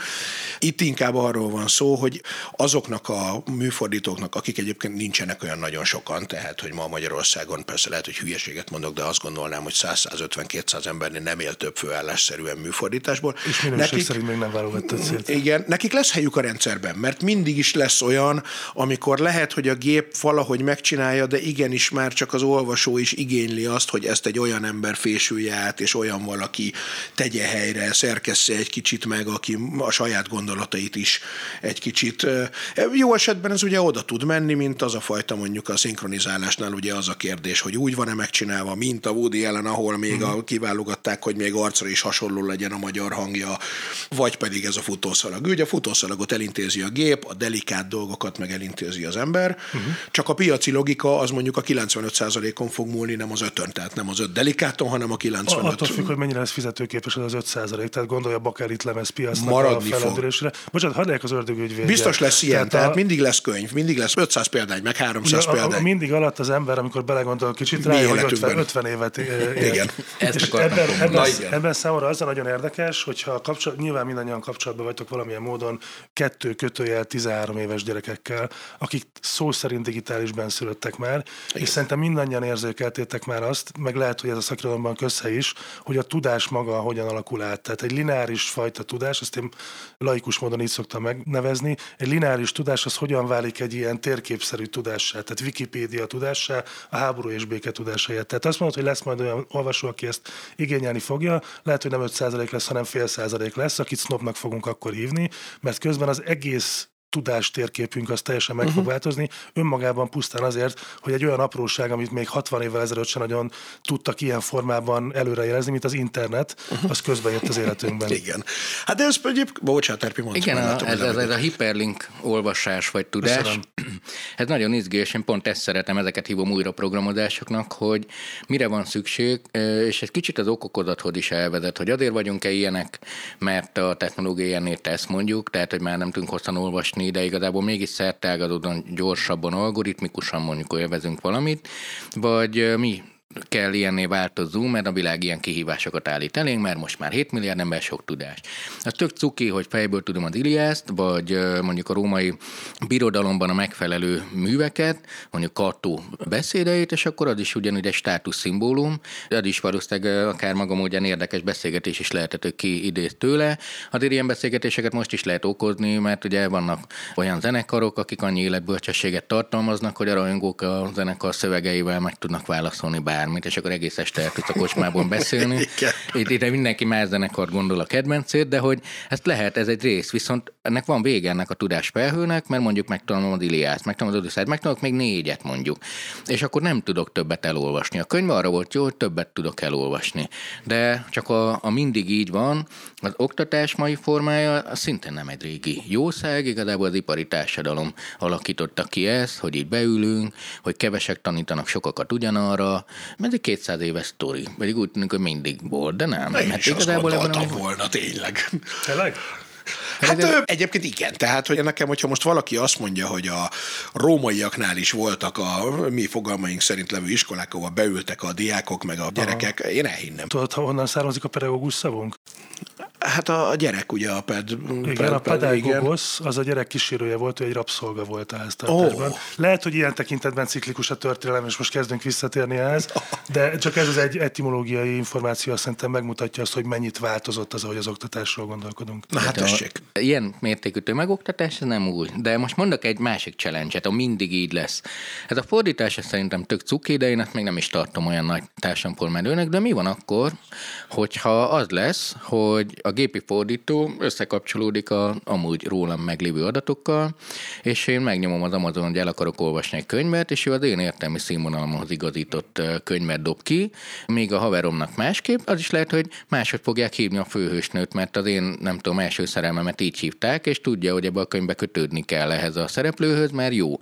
Itt inkább arról van szó, hogy azoknak a műfordítóknak, akik egyébként nincsenek olyan nagyon sokan, tehát hogy ma Magyarországon persze lehet, hogy hülyeséget mondok, de azt gondolnám, hogy száz-százötven-kétszáz embernél nem él több főállásszerűen műfordításból. És minőség szerint még nem válogatott szét. Igen, nekik lesz helyük a rendszerben, mert mindig is lesz olyan, amikor lehet, hogy a gép valahogy megcsinálja, de igenis már csak az olvasó is igényli azt, hogy ezt egy olyan ember fésülje át, és olyan valaki tegye helyre, szerkessze egy kicsit meg, aki a saját gondolatait is egy kicsit. Jó esetben ez ugye oda tud menni, mint az a fajta mondjuk a szinkronizálásnál, ugye az a kérdés, hogy úgy van-e megcsinálva, mint a Woody Allen, ahol még hmm. a, kiválogatták, hogy még arcra is hasonló legyen a magyar hangja, vagy pedig ez a futószalag. Ugye a futószalagot elintézi a gép, a delikát dolgokat meg elintézi az ember, hmm. csak a piaci logika az mondjuk a kilencvenöt százalékon fog múlni, nem az ötön, tehát nem az öt delikáton, hanem a kilencvenöt. Attól függ, hogy mennyire lesz fizetőképes az az öt százalék, tehát gondolja a bakelit lemezpiacnak a felendülésre. Bocsánat, hadd legyek az ördög ügyvédje. Biztos lesz ilyen, tehát, tehát a... mindig lesz könyv, mindig lesz ötszáz példány, meg háromszáz ja, példány. A, a mindig alatt az ember, amikor belegondol kicsit, rájön, hogy ötven, ötven évet él. Igen. Ebben, ebben, ebben számomra az a nagyon érdekes, hogyha kapcsolat, nyilván mindannyian kapcsolatban vagytok valamilyen módon kettő kötőjel tizenhárom éves gyerekekkel, akik szó szerint digitálisban szülöttek már, igen. És szerintem mindannyian érzékeltétek már azt, meg lehet, hogy ez a szakirodalomban közhely is, hogy a tudás maga hogyan alakul át. Tehát egy lineáris fajta tudás, azt én laikus módon így szoktam megnevezni, egy lineáris tudás az hogyan válik egy ilyen térképszerű tudássá, tehát Wikipédia tudássá, a Háború és béke tudássá. Tehát azt mondod, hogy lesz majd olyan olvasó, aki ezt igényelni fogja, lehet, hogy nem öt százalék lesz, hanem fél százalék lesz, akit sznobnak fogunk akkor hívni, mert közben az egész tudástérképünk az teljesen meg fog uh-huh. változni, önmagában pusztán azért, hogy egy olyan apróság, amit még hatvan évvel ezelőtt sem nagyon tudtak ilyen formában előrejelezni, mint az internet, uh-huh. az közben jött az életünkben. Igen. Hát ez egyébként, bocsánat, Erpi, mondtam. Igen, a, látom, ez, ez, ez a hiperlink olvasás vagy tudás, köszönöm. Ez nagyon izgés, én pont ezt szeretem, ezeket hívom újra programozásoknak, hogy mire van szükség, és egy kicsit az okokozathoz is elvezet, hogy azért vagyunk-e ilyenek, mert a technológia ilyenért tesz mondjuk, tehát hogy már nem tudunk hosszan olvasni, de igazából mégis szerteágazódóan gyorsabban, algoritmikusan mondjuk élvezünk valamit, vagy mi kell ilyenné változzunk, mert a világ ilyen kihívásokat állít elénk, mert most már hét milliárd ember sok tudás. Az tök cuki, hogy fejből tudom az Iliászt, vagy mondjuk a római birodalomban a megfelelő műveket, mondjuk Kató beszédeit, és akkor az is ugyanúgy egy státuszszimbólum, de az is valószínűleg akár maga módján érdekes beszélgetés is lehetett, hogy ki idéz tőle. Azért ilyen beszélgetéseket most is lehet okozni, mert ugye vannak olyan zenekarok, akik annyi életbölcsességet tartalmaznak, hogy a rajongók a zenekar szövegeivel meg tudnak válaszolni bár. hármat, és akkor egész este el tudsz a kocsmában beszélni. Itt, itt mindenki más zenekart gondol a kedvencét, de hogy ezt lehet, ez egy rész, viszont ennek van vége ennek a tudásfelhőnek, mert mondjuk megtanulom az Iliászt, megtanulom az Odüsszeusz, megtanulok még négyet mondjuk, és akkor nem tudok többet elolvasni. A könyv arra volt jó, hogy többet tudok elolvasni. De csak a, a mindig így van, az oktatás mai formája az szintén nem egy régi jószág, igazából az ipari társadalom alakította ki ezt, hogy így beülünk, hogy kevesek tanítanak sokakat ugyanarra, mert egy kétszáz éves sztori, pedig úgy tűnik, hogy mindig volt, de nem. Én hát is azt gondoltam ebben, volna, tényleg. Tényleg? Hát de... egyébként igen, tehát hogy nekem, hogyha most valaki azt mondja, hogy a rómaiaknál is voltak a mi fogalmaink szerint levő iskolák, ahol beültek a diákok meg a gyerekek, aha, én elhinnem. Tudod, ha onnan származik a pedagógus szavunk? Hát a, a gyerek ugye a ped... Igen, ped, a pedagógus, az a gyerek kísérője volt, ő egy rabszolga volt a háztartásban. Oh. Lehet, hogy ilyen tekintetben ciklikus a történelem, és most kezdünk visszatérni ehhez, de csak ez az egy etimológiai információ szerintem megmutatja azt, hogy mennyit változott az, ahogy az oktatásról gondolkodunk. Na, hát a, ilyen mértékű tömegoktatás, ez nem új. De most mondok egy másik challenge-et, a mindig így lesz. Hát a fordítás szerintem tök cuki, de én ezt még nem is tartom olyan nagy társadalommenőnek, de mi van akkor, hogyha az lesz, hogy a gépi fordító összekapcsolódik a amúgy rólam meglévő adatokkal, és én megnyomom az Amazonon, hogy el akarok olvasni egy könyvet, és ő az én értelmi színvonalamhoz igazított könyvet dob ki, míg a haveromnak másképp, az is lehet, hogy máshogy fogják hívni a főhősnőt, mert az én, nem tudom, első szerelmemet így hívták, és tudja, hogy ebbe a könyvbe kötődni kell ehhez a szereplőhöz, mert jó.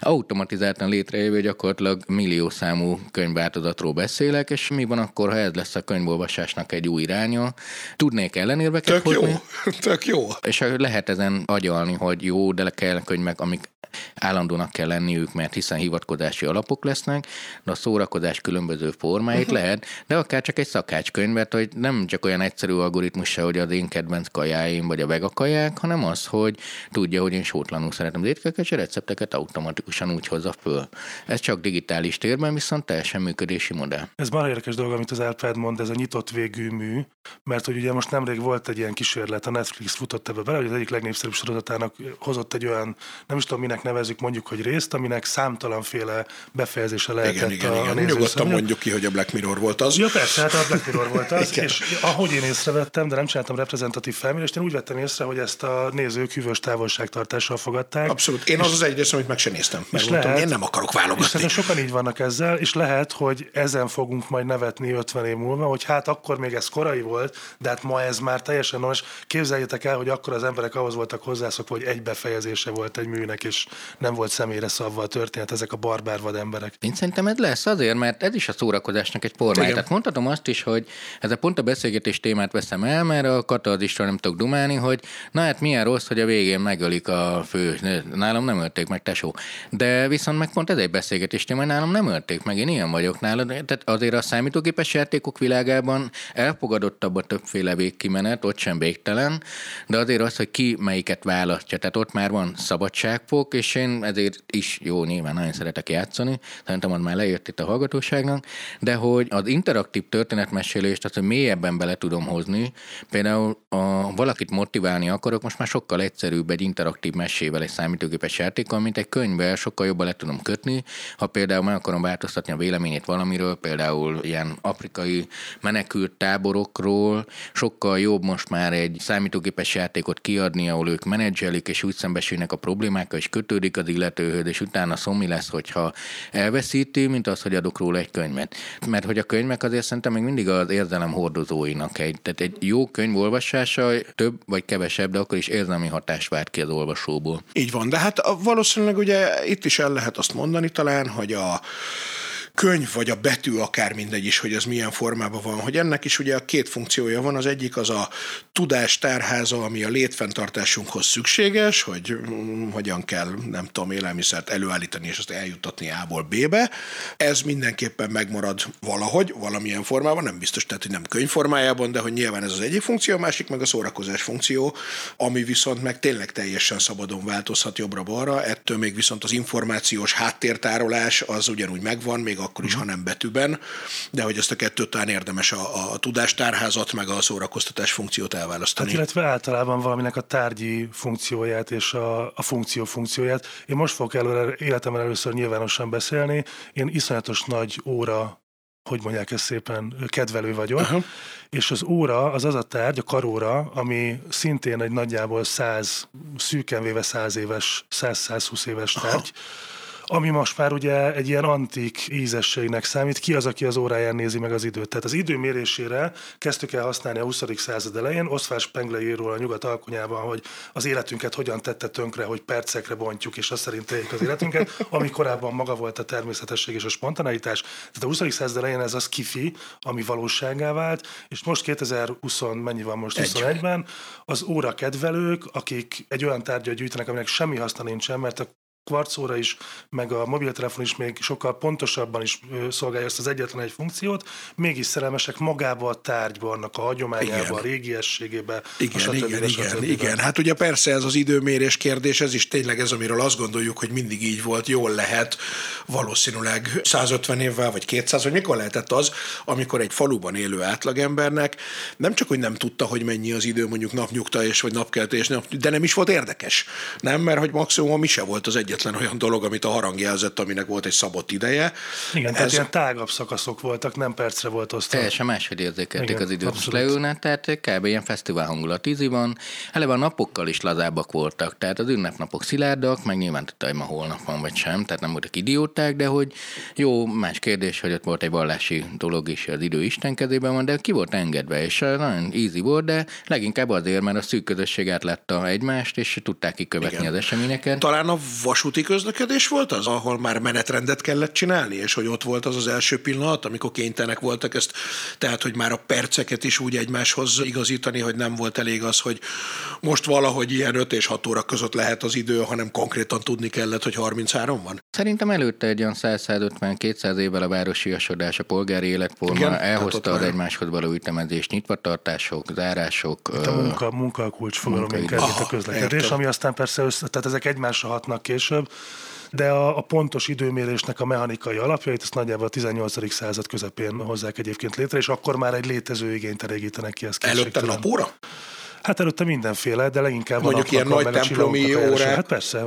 Automatizáltan létrejövő gyakorlatilag millió számú könyvváltozatról beszélek, és mi van akkor, ha ez lesz a könyvolvasásnak egy új iránya? Tudnék ellenérveket tök hozni? Jó, tök jó. És lehet ezen agyalni, hogy jó, de kell könyvek, amik állandónak kell lenniük, mert hiszen hivatkozási alapok lesznek, de a szórakozás különböző formáit uh-huh. lehet, de akár csak egy szakácskönyvet, hogy nem csak olyan egyszerű algoritmus, hogy az én kedvenc kajáim vagy a vegakaják, hanem az, hogy tudja, hogy én sótlanul szeretem az étkeket, és a recepteket automatikusan úgy hozza föl. Ez csak digitális térben, viszont teljesen működési modell. Ez már érdekes dolog, amit az Árpád mond, ez a nyitott végű mű, mert hogy ugye most nemrég volt egy ilyen kísérlet, a Netflix futott ebbe bele, hogy az egyik legnépszerűbb sorozatának hozott egy olyan, nem is tudom, minek nevezzük, mondjuk, hogy részt, aminek számtalanféle befejezése lehetett. Igen, igen, igen. A nyugodtan mondjuk ki, hogy a Black Mirror volt az. Ja, persze, hát a Black Mirror volt az, és ahogy én észrevettem, de nem csináltam reprezentatív felmérést, én úgy vettem észre, hogy ezt a nézők hűvös távolságtartással fogadták. Abszolút. Én az az egy rész, amit meg sem néztem. Megmondtam, lehet, én nem akarok válogatni. Sokan így vannak ezzel, és lehet, hogy ezen fogunk majd nevetni ötven év múlva, hogy hát akkor még ez korai volt, de hát ma ez már teljesen normális. Képzeljétek el, hogy akkor az emberek ahhoz voltak hozzászokva, hogy egy befejezése volt egy műnek, és nem volt személyre szabva a történet, ezek a barbár vad emberek. Én szerintem ez lesz azért, mert ez is a szórakozásnak egy formája. Tehát mondhatom azt is, hogy ez a pont a beszélgetés témát veszem el, mert a katalizsról nem tudok dumálni, hogy na hát milyen rossz, hogy a végén megölik a fő. Nálam nem ölték meg, tesó. De viszont meg pont ez egy beszélgetés téma, nálam nem ölték meg, én ilyen vagyok nálad. Tehát azért a számítógépes játékok világában elfogadottabb a többféle végkimenet, ott sem végtelen, de azért az, hogy ki melyiket választja. Tehát ott már van szabadságfok, és én ezért is jó, nyilván nagyon szeretek játszani, szerintem az már lejött itt a hallgatóságnak, de hogy az interaktív történetmesélést, azt, hogy mélyebben bele tudom hozni, például a, valakit motiválni akarok, most már sokkal egyszerűbb egy interaktív mesével, egy számítógépes játékkal, mint egy könyvvel, sokkal jobban le tudom kötni, ha például meg akarom változtatni a véleményét valamiről, például ilyen afrikai menekült táborokról, sokkal jobb most már egy számítógépes játékot kiadni, ahol ők menedzselik, és úgy szembesülnek a problémákkal, és kötődik az illetőhöz, és utána szomni lesz, hogyha elveszíti, mint az, hogy adok róla egy könyvet. Mert hogy a könyvek azért szerintem még mindig az érzelem hordozóinak egy. Tehát egy jó könyv olvasása több vagy kevesebb, de akkor is érzelmi hatást vált ki az olvasóból. Így van, de hát valószínűleg ugye itt is el lehet azt mondani talán, hogy a könyv vagy a betű, akár mindegy is, hogy ez milyen formában van, hogy ennek is ugye a két funkciója van, az egyik az a tudástárháza, ami a létfenntartásunkhoz szükséges, hogy hogyan kell, nem tudom, élelmiszert előállítani, és azt eljuttatni A-ból B-be. Ez mindenképpen megmarad valahogy, valamilyen formában, nem biztos, tehát, hogy nem könyvformájában, de hogy nyilván ez az egyik funkció, a másik meg a szórakozás funkció, ami viszont meg tényleg teljesen szabadon változhat jobbra-balra, ettől még viszont az információs háttértárolás az ugyanúgy megvan, még akkor is, ha nem betűben, de hogy ezt a kettőt talán érdemes a, a tudástárházat meg a szórakoztatás funkciót elválasztani. Hát, illetve általában valaminek a tárgyi funkcióját és a, a funkció funkcióját. Én most fogok előre, életemben először nyilvánosan beszélni. Én iszonyatos nagy óra hogy mondják ezt szépen, kedvelő vagyok, aha. És az óra, az az a tárgy, a karóra, ami szintén egy nagyjából száz, szűken véve száz éves, száz-százhúsz éves tárgy, aha. Ami most már ugye egy ilyen antik ízességnek számít, ki az, aki az óráján nézi meg az időt. Tehát az időmérésére kezdtük el használni a huszadik század elején, Oszfár Spengler íróról a Nyugat alkonyában, hogy az életünket hogyan tette tönkre, hogy percekre bontjuk, és azt szerint éljük az életünket, ami korábban maga volt a természetesség és a spontaneitás. Tehát a huszadik század elején ez az kifi, ami valósággá vált, és most kétezer-húsz, mennyi van most huszonegyben, az óra kedvelők, akik egy olyan tárgyat gyűjtenek, aminek semmi haszna nincsen, mert a kvarcóra is, meg a mobiltelefon is még sokkal pontosabban is szolgálja ezt az egyetlen egy funkciót, mégis szerelmesek magába a tárgyba, annak a hagyományába, a régiességébe. Igen, a igen, igen, igen, igen. Hát ugye persze ez az időmérés kérdés, ez is tényleg ez, amiről azt gondoljuk, hogy mindig így volt, jól lehet, valószínűleg százötven évvel, vagy kétszáz, vagy mikor lehetett az, amikor egy faluban élő átlagembernek nem csak, hogy nem tudta, hogy mennyi az idő, mondjuk napnyugta és vagy napkeltés, de nem is volt érdekes. Nem, mert hogy maximum mi se volt az egy egyetlen olyan dolog, amit a harang jelzett, aminek volt egy szabott ideje. Igen, ez... tehát ilyen tágabb szakaszok voltak, nem percre volt osztva. Teljesen máshogy érzékelték igen, az időt, leülnek, tehát kb. Ilyen fesztivál hangulat ízi van. Eleve a napokkal is lazábbak voltak, tehát az ünnepnapok szilárdak, meg nyilván tudta, hogy ma holnap van, vagy sem, tehát nem voltak idióták, de hogy jó, más kérdés, hogy ott volt egy vallási dolog is, az idő Isten kezében van, de ki volt engedve, és nagyon ízi volt, de leginkább azért, mert a szűk közösség átlátta egymást, és tudták kikövetni igen. Az eseményeket. Talán a vasúti közlekedés volt az, ahol már menetrendet kellett csinálni, és hogy ott volt az az első pillanat, amikor kénytelenek voltak ezt, tehát hogy már a perceket is úgy egymáshoz igazítani, hogy nem volt elég az, hogy most valahogy ilyen öt és hat óra között lehet az idő, hanem konkrétan tudni kellett, hogy harminchárom van. Szerintem előtte egy olyan száz-százötven-kétszáz évvel a városiasodás, a polgári életforma elhozta az egymáshoz való ütemezést, nyitvatartások, zárások. Itt a munka, munka a kulcsfogalom, a közlekedés, ami aztán persze össze, tehát ezek egymásra hatnak később. De a, a pontos időmérésnek a mechanikai alapjait ezt nagyjából a tizennyolcadik század közepén hozzák egyébként létre, és akkor már egy létező igényt elégítenek ki. Előtte napóra? Hát előtte mindenféle, de leginkább mondjuk ilyen nagy templomi órák. Hát persze.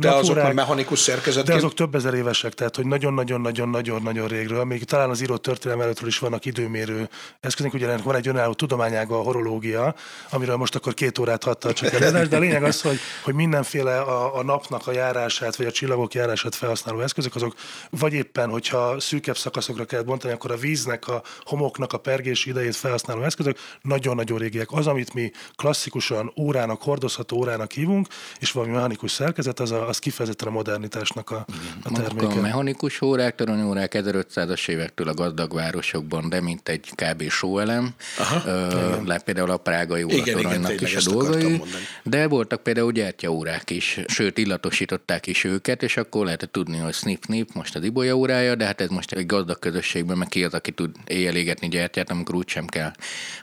De azok a mechanikus szerkezetként. De azok több ezer évesek, tehát hogy nagyon-nagyon-nagyon-nagyon-nagyon régről. Még talán az írott történelem előttről is vannak időmérő eszközünk, ugye van egy önálló tudományága, a horológia, amiről most akkor két órát hattal csak előadás, de a lényeg az, hogy, hogy mindenféle a, a napnak a járását, vagy a csillagok járását felhasználó eszközök, azok vagy éppen, hogyha szűkebb szakaszokra kell bontani, akkor a víznek, a homoknak a pergési idejét felhasználó eszközök nagyon-nagyon régiek. Az, amit mi klasszikusan órának, hordozható órának hívunk, és valami mechanikus szerkezet, az, a, az kifejezetten a modernitásnak a, a terméke. A mechanikus órák, toronyórák ezerötszázas évektől a gazdag városokban, de mint egy kb. Sóelem, uh, például a prágai óratoronynak is a dolgai, de voltak például gyertyaórák is, sőt illatosították is őket, és akkor lehetett tudni, hogy snip-snip, most az ibolya órája, de hát ez most egy gazdag közösségben, meg ki az, aki tud éjjel égetni gyertyát, amikor úgysem kell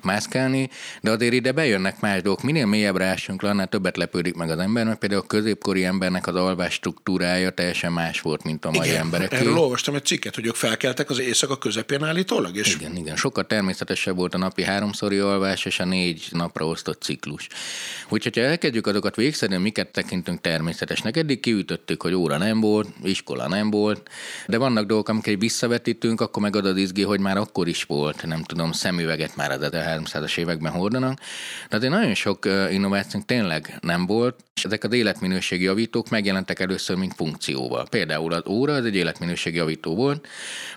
mászkálni, de azért ide bejönnek más dolgok. Minél mélyebbre ásunk le, annál többet lepődik meg az ember, mert például a középkori embernek az alvás struktúrája teljesen más volt, mint a mai igen, emberek. Erről olvastam egy cikket, hogy ők felkeltek az éjszaka közepén állítólag. És... Igen, igen. Sokkal természetesebb volt a napi háromszori alvás és a négy napra osztott ciklus. Úgyhogy ha elkezdjük azokat végszerűen, miket tekintünk természetesnek. Eddig kiütöttük, hogy óra nem volt, iskola nem volt, de vannak dolgok, amiket visszavetítünk, akkor meg az az izgi, hogy már akkor is volt, nem tudom, szemüveget már az ezerháromszázas években hordanak. De azért nagyon sok innovációnk tényleg nem volt, és ezek az életminőségi javítók megjelentek először, mint funkcióval. Például az óra az egy életminőségi javító volt,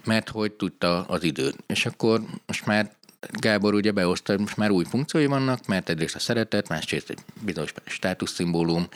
mert hogy tudta az időt. És akkor most már Gábor ugye beosztott, most már új funkciói vannak, mert egyrészt a szeretet, másrészt egy bizonyos státuszszimbólum.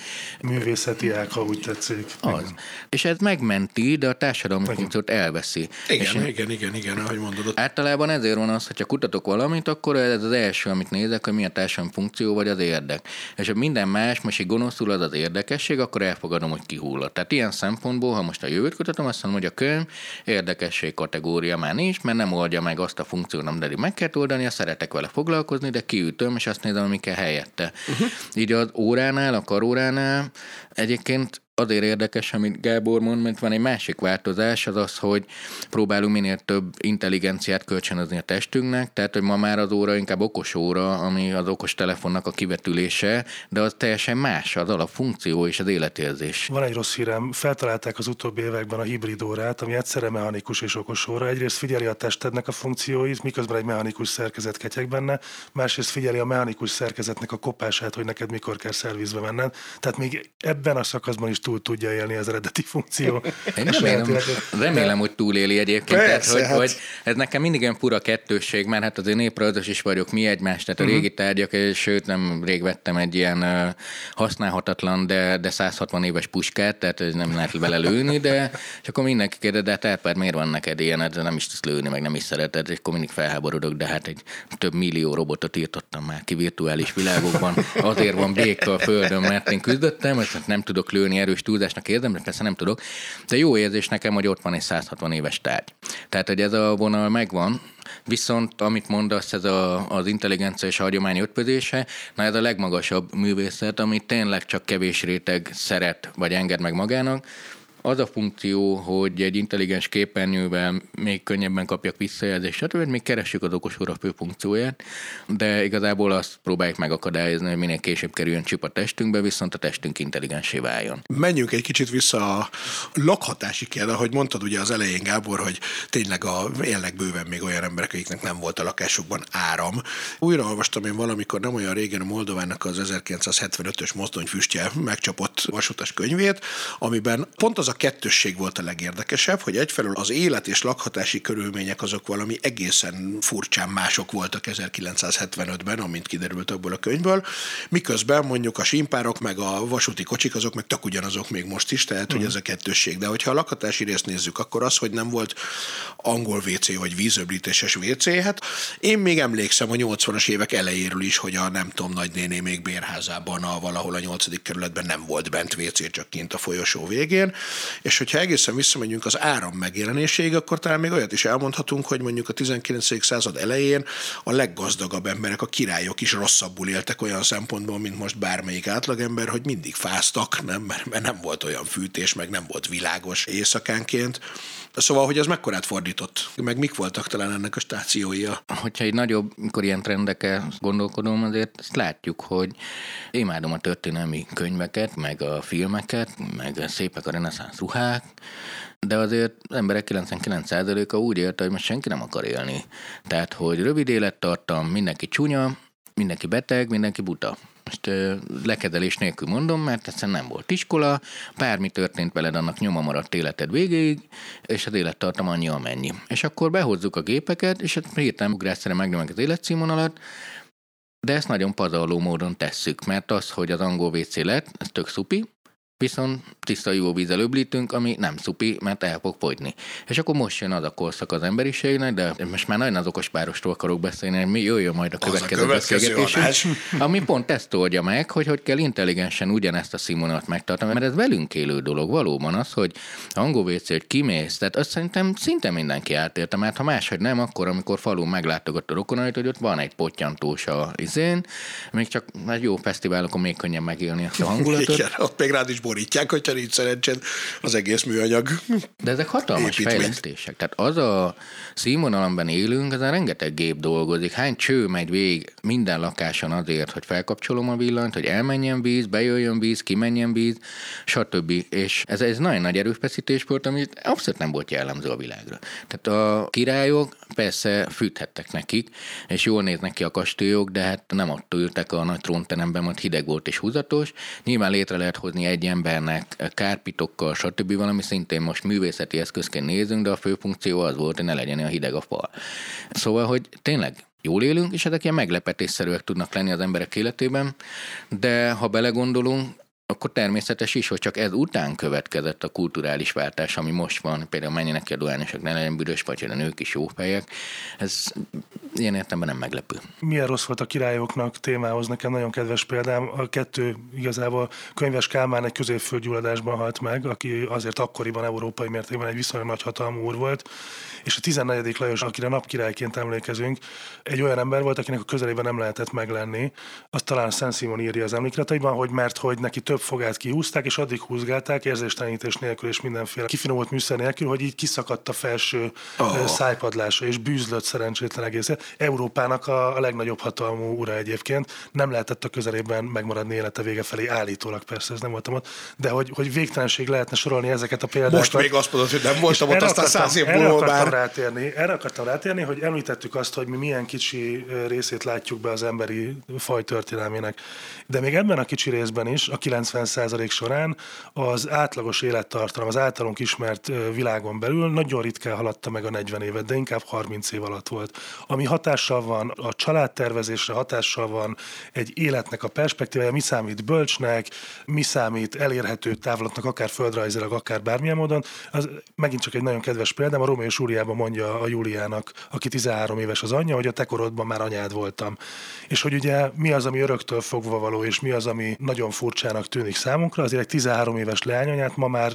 Művészeti ág, ha úgy tetszik. Az. Igen. És ez megmenti, de a társadalmi igen. funkciót elveszi. Igen, és igen, igen, igen, ahogy mondod. Általában ezért van az, hogyha kutatok valamit, akkor ez az első, amit nézek, hogy mi a társadalmi funkció, vagy az érdek. És ha minden más, most egy gonoszul az az érdekesség, akkor elfogadom, hogy kihullott. Tehát ilyen szempontból, ha most a jövőt kutatom, azt mondom, hogy a könyv érdekesség kategória már nincs, mert nem oldja meg azt a funkciót, amit meg kell oldani, azt szeretek vele foglalkozni, de kiütöm, és azt nézem, ami kell helyette. Uh-huh. Így az óránál, a karóránál egyébként azért érdekes, amit Gábor mond, mert van egy másik változás, az az, hogy próbálunk minél több intelligenciát kölcsönözni a testünknek, tehát hogy ma már az óra inkább okos óra, ami az okos telefonnak a kivetülése, de az teljesen más, az alapfunkció és az életérzés. Van egy rossz hírem, feltalálták az utóbbi években a hibrid órát, ami egyszerre mechanikus és okos óra. Egyrészt figyeli a testednek a funkcióit, miközben egy mechanikus szerkezet ketyeg benne, másrészt figyeli a mechanikus szerkezetnek a kopását, hogy neked mikor kell szervizbe menned. Tehát még ebben a szakaszban is túl tudja élni az eredeti funkció. Én remélem, remélem de... hogy túléli egyébként. Persze, tehát, hogy, hát... hogy ez nekem mindig olyan pura kettősség, mert hát azért néprajzos is vagyok, mi egymás, tehát uh-huh. a régi tárgyak, és sőt nem rég vettem egy ilyen uh, használhatatlan, de, de száz hatvan éves puskát, tehát ez nem lehet vele lőni, de és akkor mindenki kérdez, de hát Árpád, miért van neked ilyen, hát nem is tudsz lőni, meg nem is szereted, és akkor mindig felháborodok, de hát egy több millió robotot írtottam már ki virtuális világokban, azért van béka a földön, mert én küzdöttem, és nem tudok lőni, erős túlzásnak érzem, de persze nem tudok, de jó érzés nekem, hogy ott van egy száz hatvan éves tárgy. Tehát, hogy ez a vonal megvan, viszont amit mondasz, ez a, az intelligencia és a hagyomány ötvözése, na ez a legmagasabb művészet, amit tényleg csak kevés réteg szeret, vagy enged meg magának. Az a funkció, hogy egy intelligens képernyővel még könnyebben kapjak visszajelzést, stb. Még keressük az okos óra fő funkcióját, de igazából azt próbáljuk megakadályozni, hogy minél később kerüljön csip a testünkbe, viszont a testünk intelligensé váljon. Menjünk egy kicsit vissza a lakhatásig, ahogy mondtad ugye az elején, Gábor, hogy tényleg a jelenleg bőven még olyan emberek, akiknek nem volt a lakásukban áram. Újraolvastam én valamikor nem olyan régen a Moldovának az ezerkilencszázhetvenötös mozdonyfüstje megcsapott vasutas könyvét, amiben pont az a kettősség volt a legérdekesebb, hogy egyfelől az élet és lakhatási körülmények azok valami egészen furcsán mások voltak ezerkilencszázhetvenötben, amint kiderült abból a könyvből, miközben mondjuk a sínpárok meg a vasúti kocsik azok meg tök ugyanazok még most is, tehát hogy ez a kettősség. De hogyha a lakhatási részt nézzük, akkor az, hogy nem volt angol vé cé vagy vízöblítéses vé cé, hát én még emlékszem a nyolcvanas évek elejéről is, hogy a nem tudom, nagynéné még bérházában, a, valahol a nyolcadik kerületben nem volt bent vé cé, csak kint a folyosó végén. És hogyha egészen visszamegyünk az áram megjelenéséig, akkor talán még olyat is elmondhatunk, hogy mondjuk a tizenkilencedik század elején a leggazdagabb emberek, a királyok is rosszabbul éltek olyan szempontból, mint most bármelyik átlagember, hogy mindig fáztak, nem? Mert nem volt olyan fűtés, meg nem volt világos éjszakánként. Szóval, hogy ez mekkorát fordított? Meg mik voltak talán ennek a stációja? Hogyha egy nagyobb, mikor ilyen trendekkel gondolkodom, azért ezt látjuk, hogy imádom a történelmi könyveket, meg a filmeket, meg szépek a reneszánsz ruhák, de azért az emberek kilencvenkilenc százaléka úgy élt, hogy most senki nem akar élni. Tehát, hogy rövid élettartam, mindenki csúnya, mindenki beteg, mindenki buta. Most lekezelés nélkül mondom, mert egyszerűen nem volt iskola, bármi történt veled, annak nyoma maradt életed végéig, és az élettartam annyi, amennyi. És akkor behozzuk a gépeket, és hirtelen ugrásszerűen megnövelik az életszínvonalat, de ezt nagyon pazarló módon tesszük, mert az, hogy az angol vé cé lett, ez tök szupi, viszont tiszta ivóvízzel öblítünk, ami nem szupi, mert el fog fogyni. És akkor most jön az a korszak az emberiségnek, de most már nagyon az okos párosról akarok beszélni, mi jöjjön majd a következő, következő beszélgetésünk, ami pont ezt oldja meg, hogy hogy kell intelligensen ugyanezt a színvonalat megtartani, mert ez velünk élő dolog valóban az, hogy angol vé cé, hogy kimész, tehát azt szerintem szinte mindenki átélte, mert ha máshogy nem, akkor amikor falun meglátogat a rokonait, hogy ott van egy pottyantós a izén, még csak egy jó fesztiválokon még könnyen megélni ezt a hangulatot. Igen, ott még rád is borítják, hogyha nincs szerencsén az egész műanyag. De ezek hatalmas építmény. Fejlesztések. Tehát az a színvonalban élünk, ezen rengeteg gép dolgozik. Hány cső megy végig minden lakáson azért, hogy felkapcsolom a villanyt, hogy elmenjen víz, bejöjjön víz, kimenjen víz, stb. És ez, ez nagyon nagy erőfeszítés volt, amit abszolút nem volt jellemző a világra. Tehát a királyok persze fűthettek nekik, és jól néznek ki a kastélyok, de hát nem ott ültek a nagy trónteremben, mert hideg volt és húzatos. Nyilván létre lehet hozni egy embernek kárpitokkal, stb. Valami szintén most művészeti eszközként nézünk, de a fő funkció az volt, hogy ne legyen olyan hideg a fal. Szóval, hogy tényleg jól élünk, és ezek ilyen meglepetésszerűek tudnak lenni az emberek életében, de ha belegondolunk, akkor természetes is, hogy csak ez után következett a kulturális váltás, ami most van, például menjenek ki a dohányosok, ne legyen büdös, vagy a nők is jó fejek. Ez ilyen értelemben nem meglepő. Milyen rossz volt a királyoknak témához, nekem nagyon kedves példám, a kettő igazából Könyves Kálmán egy középföldgyulladásban halt meg, aki azért akkoriban európai mértékben egy viszonylag nagy hatalmú úr volt, és a tizennegyedik Lajos, akire napkirályként emlékezünk, egy olyan ember volt, akinek a közelében nem lehetett meglenni. Azt talán Saint-Simon írja az emlékreteiben, hogy mert hogy neki több több fogát kihúzták, és addig húzgálták, érzéstelenítés nélkül és mindenféle kifinomult műszer nélkül, hogy így kiszakadt a felső oh. szájpadlása, és bűzlött szerencsétlen egészet. Európának a, a legnagyobb hatalmú ura egyébként, nem lehetett a közelében megmaradni élete vége felé, állítólag persze, ez nem voltam ott, de hogy, hogy végtelenség lehetne sorolni ezeket a példákat. Most még azt mondod, hogy nem voltam ott, aztán száz év múlva már. Rátérni, erre akartam rátérni, hogy említettük azt, hogy mi milyen kicsi részét látjuk be az emberi faj történelmének. De még ebben a kicsi részben is, a kilencven százalék során az átlagos élettartalom, az általunk ismert világon belül nagyon ritkán haladta meg a negyven évet, de inkább harminc év alatt volt. Ami hatással van a családtervezésre, hatással van egy életnek a perspektívája, mi számít bölcsnek, mi számít elérhető távlatnak, akár földrajzilag, akár bármilyen módon. Az megint csak egy nagyon kedves példám, a Rómeó és Júliában mondja a Júliának, aki tizenhárom éves az anyja, hogy a te korodban már anyád voltam. És hogy ugye mi az, ami öröktől fogva való, és mi az, ami nagyon furcsának tűnik számunkra, azért egy tizenhárom éves leányanyát ma már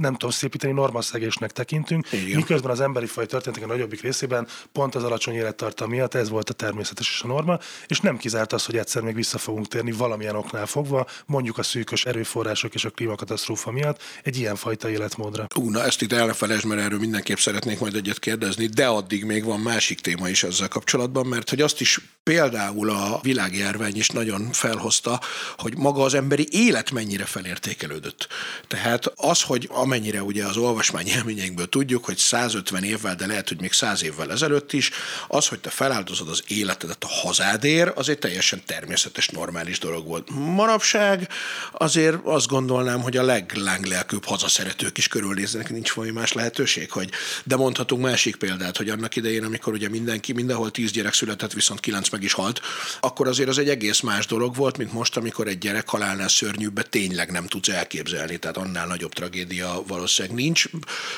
nem tudom szépíteni, normaszegésnek tekintünk, igen. Miközben az emberi faj történetek a nagyobbik részében pont az alacsony élettartam miatt ez volt a természetes és a norma, és nem kizárt az, hogy egyszer még vissza fogunk térni valamilyen oknál fogva, mondjuk a szűkös erőforrások és a klímakatasztrófa miatt egy ilyenfajta életmódra. Ú, na ezt itt el ne felejtsd, mert erről mindenképp szeretnék majd egyet kérdezni, de addig még van másik téma is ezzel kapcsolatban, mert hogy azt is például a világjárvány is nagyon felhozta, hogy maga az emberi élet mennyire felértékelődött. Tehát az, hogy amennyire ugye az olvasmány élményeinkből tudjuk, hogy száz ötven évvel, de lehet, hogy még száz évvel ezelőtt is, az, hogy te feláldozod az életedet a hazádért, azért teljesen természetes, normális dolog volt. Manapság azért azt gondolnám, hogy a leglánglelkűbb hazaszeretők is körülnéznek, nincs valami más lehetőség, hogy de mondhatunk másik példát, hogy annak idején, amikor ugye mindenki mindenhol tíz gyerek született, viszont kilenc meg is halt, akkor azért az egy egész más dolog volt, mint most, amikor egy gyerek halálnál szörnyűbbe tényleg nem tudsz elképzelni, tehát annál nagyobb tragédia valószínűleg nincs.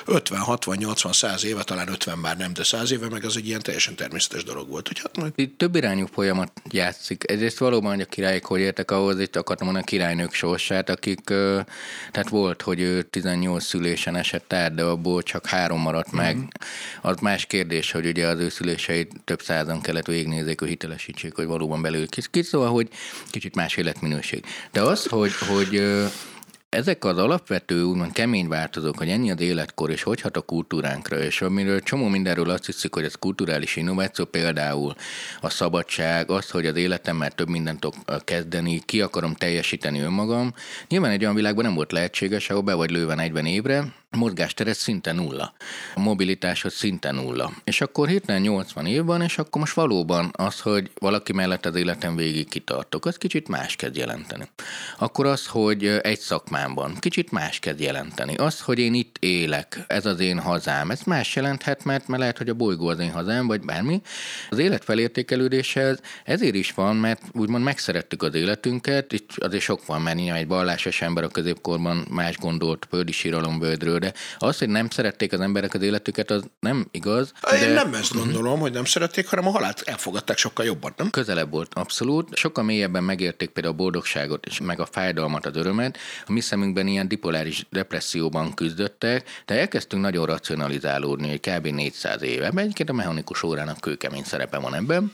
ötven, hatvan, nyolcvan, száz éve, talán ötven már nem, de száz éve meg az egy ilyen teljesen természetes dolog volt. Hogy hát majd... Itt több irányú folyamat játszik. Ezért valóban, a királyok hogy értek ahhoz, itt akartam mondani a királynők sorsát, akik, tehát volt, hogy ő tizennyolc szülésen esett át, de abból csak három maradt mm-hmm. meg. Az más kérdés, hogy ugye az ő szüléseit több százan kellett végignézzék, hogy hitelesítsék, hogy valóban belül kicsit, szóval, hogy kicsit más életminőség. De az, hogy... hogy ezek az alapvető, úgymond kemény változók, hogy ennyi az életkor, és hogy hat a kultúránkra, és amiről csomó mindenről azt hiszik, hogy ez kulturális innováció, például a szabadság, az, hogy az életemmel több mindent tudok kezdeni, ki akarom teljesíteni önmagam. Nyilván egy olyan világban nem volt lehetséges, ahol be vagy lőve negyven évre, mozgásteret szinte nulla, a mobilitásod szinte nulla. És akkor hirtelen nyolcvan év van, és akkor most valóban az, hogy valaki mellett az életem végig kitartok, az kicsit más kezd jelenteni. Akkor az, hogy egy szakmámban kicsit más kezd jelenteni. Az, hogy én itt élek, ez az én hazám, ez más jelenthet, mert, mert lehet, hogy a bolygó az én hazám, vagy bármi. Az élet felértékelődése ezért is van, mert úgymond megszerettük az életünket, itt azért sok van, mert egy vallásos ember a középkorban más gondolt földi síralomböldről, de az, hogy nem szerették az emberek az életüket, az nem igaz. De... Én nem ezt gondolom, uh-huh. hogy nem szerették, hanem a halált elfogadták sokkal jobban, nem? Közelebb volt, abszolút. Sokkal mélyebben megérték például a boldogságot, és meg a fájdalmat, az örömet. A mi szemünkben ilyen dipoláris depresszióban küzdöttek, de elkezdtünk nagyon racionalizálódni, hogy kb. négyszáz éve. Egyébként a mechanikus órának kőkemény szerepe van ebben.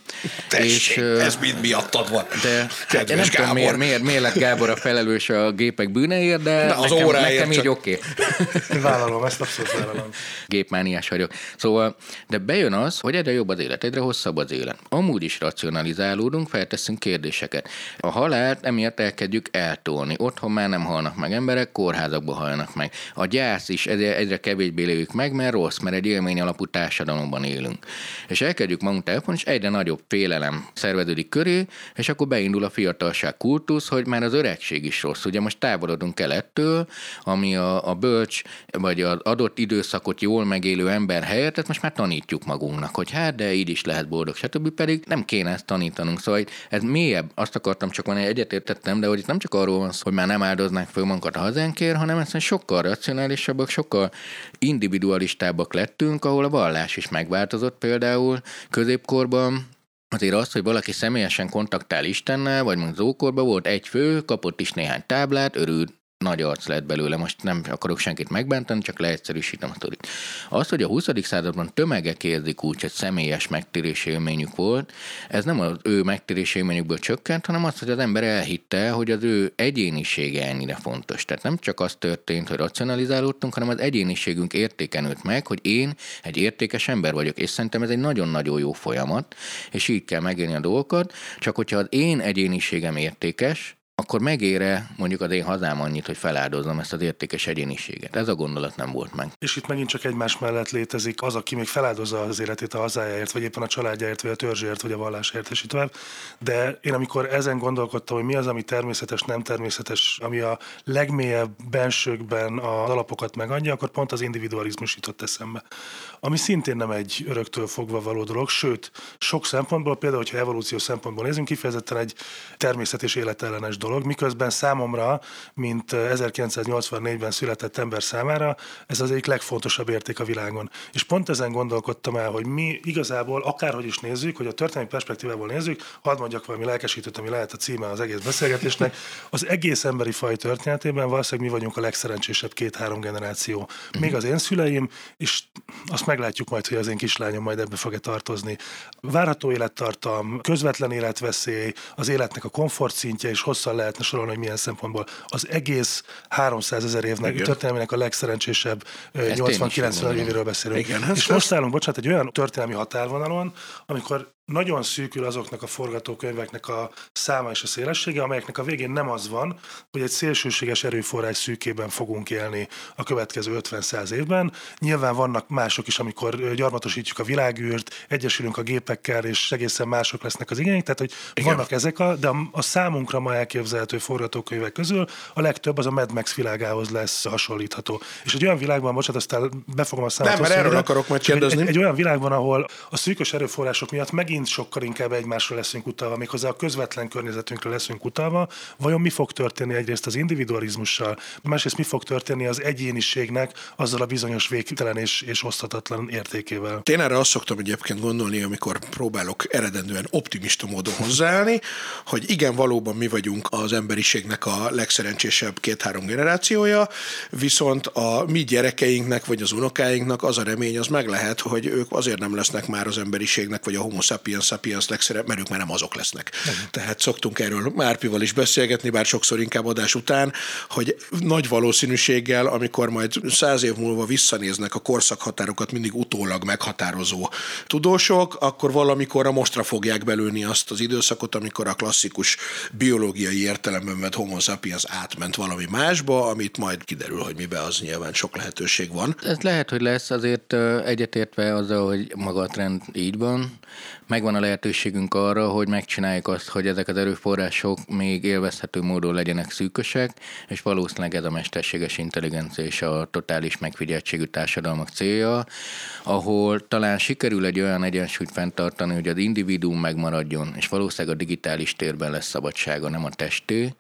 Tessék, és, ez mind miattad van. De, kedves nem Gábor. Tudom, miért, miért, miért lett Gábor a felelős a gépek bűneért, de na, az nekem, nekem így csak... oké. Okay. Vállalom, ezt abszolút vállalom. Gépmániás vagyok. Szóval, de bejön az, hogy egyre jobb az élet, egyre hosszabb az élet. Amúgy is racionalizálódunk, felteszünk kérdéseket. A halált emiatt elkezdjük eltolni. Otthon már nem halnak meg emberek, kórházakba halnak meg. A gyász is egyre kevésbé lévjük meg, mert rossz, mert egy élmény alapú társadalomban élünk. És elkezdjük magunk telefon, és egyre nagyobb félelem szerveződik köré, és akkor beindul a fiatalság kultusz, hogy már az öregség is rossz. Ugye most távolodunk el ettől, ami a, a bölcs, vagy az adott időszakot jól megélő ember helyett, tehát most már tanítjuk magunknak, hogy hát, de így is lehet boldog, stb. Pedig nem kéne ezt tanítanunk. Szóval ez mélyebb, azt akartam csak mondani, egyetértettem, de hogy itt nem csak arról van szó, hogy már nem áldoznánk föl magunkat a hazánkért, hanem egyszerűen sokkal racionálisabbak, sokkal individualistábbak lettünk, ahol a vallás is megváltozott például középkorban. Azért az, hogy valaki személyesen kontaktál Istennel, vagy mondjuk az ókorban volt egy fő, kapott is néhány táblát, örült nagy arc lett belőle, most nem akarok senkit megbántani, csak leegyszerűsítem a sztorit. Az, hogy a huszadik században tömegek érzik úgy, hogy személyes megtérési élményük volt, ez nem az ő megtérési élményükből csökkent, hanem az, hogy az ember elhitte, hogy az ő egyénisége ennyire fontos. Tehát nem csak az történt, hogy racionalizálódtunk, hanem az egyéniségünk értéken nőtt meg, hogy én egy értékes ember vagyok, és szerintem ez egy nagyon-nagyon jó folyamat, és így kell megélni a dolgokat, csak hogyha az én egyéniségem értékes, akkor megére mondjuk az én hazám annyit, hogy feláldozom ezt az értékes egyéniséget. Ez a gondolat nem volt meg. És itt megint csak egymás mellett létezik az, aki még feláldozza az életét a hazájáért, vagy éppen a családjáért, vagy a törzsért, vagy a vallásért, és így tovább. De én amikor ezen gondolkodtam, hogy mi az, ami természetes, nem természetes, ami a legmélyebb bensőkben az alapokat megadja, akkor pont az individualizmus jutott eszembe. Ami szintén nem egy öröktől fogva való dolog, sőt, sok szempontból, például, hogyha evolúció szempontból nézünk, kifejezetten egy természet és életellenes dolog. Miközben számomra, mint ezerkilencszáznyolcvannégyben született ember számára, ez az egyik legfontosabb érték a világon. És pont ezen gondolkodtam el, hogy mi igazából, akárhogy is nézzük, hogy a történelmi perspektívából nézzük, hadd mondjak valami lelkesítőt, ami lehet a címe az egész beszélgetésnek, az egész emberi faj történetében valószínűleg mi vagyunk a legszerencsésebb két-három generáció. Még az én szüleim, és azt meglátjuk majd, hogy az én kislányom majd ebbe fog-e tartozni. Várható élettartam, közvetlen életveszély, az életnek a komfortszintje és hosszan lehetne sorolni, hogy milyen szempontból az egész háromszázezer évnek, igen, történelmének a legszerencsésebb nyolcvan-kilencven évéről beszélünk. Igen, és most állunk, bocsánat, egy olyan történelmi határvonalon, amikor nagyon szűkül azoknak a forgatókönyveknek a száma és a szélessége, amelyeknek a végén nem az van, hogy egy szélsőséges erőforrás szűkében fogunk élni a következő ötven-száz évben. Nyilván vannak mások is, amikor gyarmatosítjuk a világűrt, egyesülünk a gépekkel, és egészen mások lesznek az igények, tehát hogy igen, vannak ezek, a, de a számunkra ma elképzelhető forgatókönyvek közül a legtöbb az a Mad Max világához lesz hasonlítható. És egy olyan világban, bocsánat, aztán befogom a számot. Nem, mert erről akarok majd kérdezni. Egy, egy olyan világban, ahol a szűkös erőforrások miatt megint sokkal inkább egymásra leszünk utalva, méghozzá a közvetlen környezetünkre leszünk utalva, vajon mi fog történni egyrészt az individualizmussal, másrészt mi fog történni az egyéniségnek azzal a bizonyos végtelen és, és oszthatatlan értékével. Én erre azt szoktam egyébként gondolni, amikor próbálok eredendően optimista módon hozzáállni, hogy igen, valóban mi vagyunk az emberiségnek a legszerencsésebb két-három generációja, viszont a mi gyerekeinknek vagy az unokáinknak az a remény, az meg lehet, hogy ők azért nem lesznek már az emberiségnek vagy a homo sapiens sapiens legszerebb, mert ők már nem azok lesznek. Uh-huh. Tehát szoktunk erről Árpival is beszélgetni, bár sokszor inkább adás után, hogy nagy valószínűséggel, amikor majd száz év múlva visszanéznek a korszakhatárokat mindig utólag meghatározó tudósok, akkor valamikor a mostra fogják belőni azt az időszakot, amikor a klasszikus biológiai értelemben vett homo sapiens átment valami másba, amit majd kiderül, hogy mibe, az nyilván sok lehetőség van. Ez lehet, hogy lesz, azért egyetértve azzal, hogy maga a trend így van, megvan a lehetőségünk arra, hogy megcsináljuk azt, hogy ezek az erőforrások még élvezhető módon legyenek szűkösek, és valószínűleg ez a mesterséges intelligencia és a totális megfigyeltségű társadalmak célja, ahol talán sikerül egy olyan egyensúlyt fenntartani, hogy az individuum megmaradjon, és valószínűleg a digitális térben lesz szabadsága, nem a testé,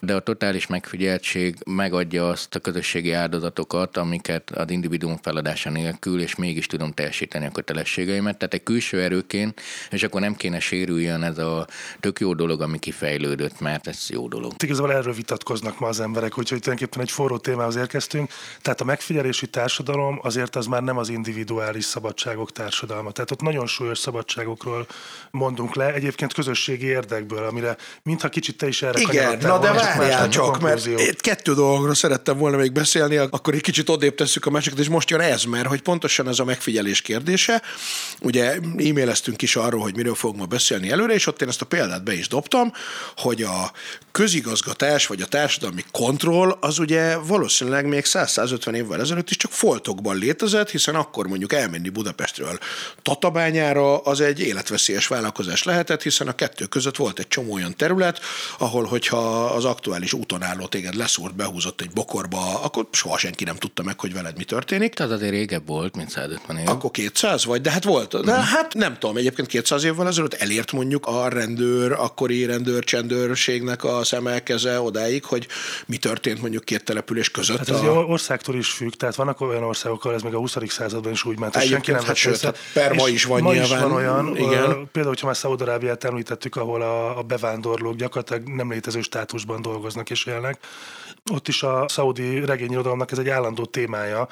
de a totális megfigyeltség megadja azt a közösségi áldozatokat, amiket az individuum feladása nélkül, és mégis tudom teljesíteni a kötelességeimet, tehát egy külső erőként, és akkor nem kéne sérüljön ez a tök jó dolog, ami kifejlődött, mert ez jó dolog. Igazából erről vitatkoznak ma az emberek, úgyhogy tulajdonképpen egy forró témához érkeztünk. Tehát a megfigyelési társadalom azért az már nem az individuális szabadságok társadalma. Tehát ott nagyon súlyos szabadságokról mondunk le, egyébként közösségi érdekből, amire mintha kicsit te is erre kanyarodtál. Igen, na de várjál csak, mert itt kettő dologról szerettem volna még beszélni, akkor egy kicsit odébb tesszük a másikat, és most jön ez, mert hogy pontosan ez a megfigyelés kérdése. Ugye e-maileztünk is arról, hogy miről fogunk ma beszélni előre, és ott én ezt a példát be is dobtam, hogy a közigazgatás vagy a társadalmi kontroll az ugye valószínűleg még száz-százötven évvel ezelőtt is csak foltokban létezett, hiszen akkor mondjuk elmenni Budapestről Tatabányára az egy életveszélyes vállalkozás lehetett, hiszen a kettő között volt egy csomó olyan terület, ahol hogyha az aktuális úton álló téged leszúrt, behúzott egy bokorba, akkor soha senki nem tudta meg, hogy veled mi történik. Tehát azért régebb volt, mint száz ötven év. Akkor kétszáz vagy, de hát volt. De hát nem tudom, egyébként egyébként kétszáz évvel ezelőtt elért mondjuk a rendőr, akkori rendőrcsendőrségnek a szemelkeze odáig, hogy mi történt mondjuk két település között. Hát ez a... országtól is függ, tehát vannak olyan országokkal, ez meg a huszadik században is úgy ment, hogy senki nem vett észre. Per ma is van ma nyilván. Is van olyan, igen. Például, hogyha már Szaúd-Arábiát említettük, ahol a bevándorlók gyakorlatilag nem létező státusban dolgoznak és élnek. Ott is a szaudi regényirodalomnak ez egy állandó témája,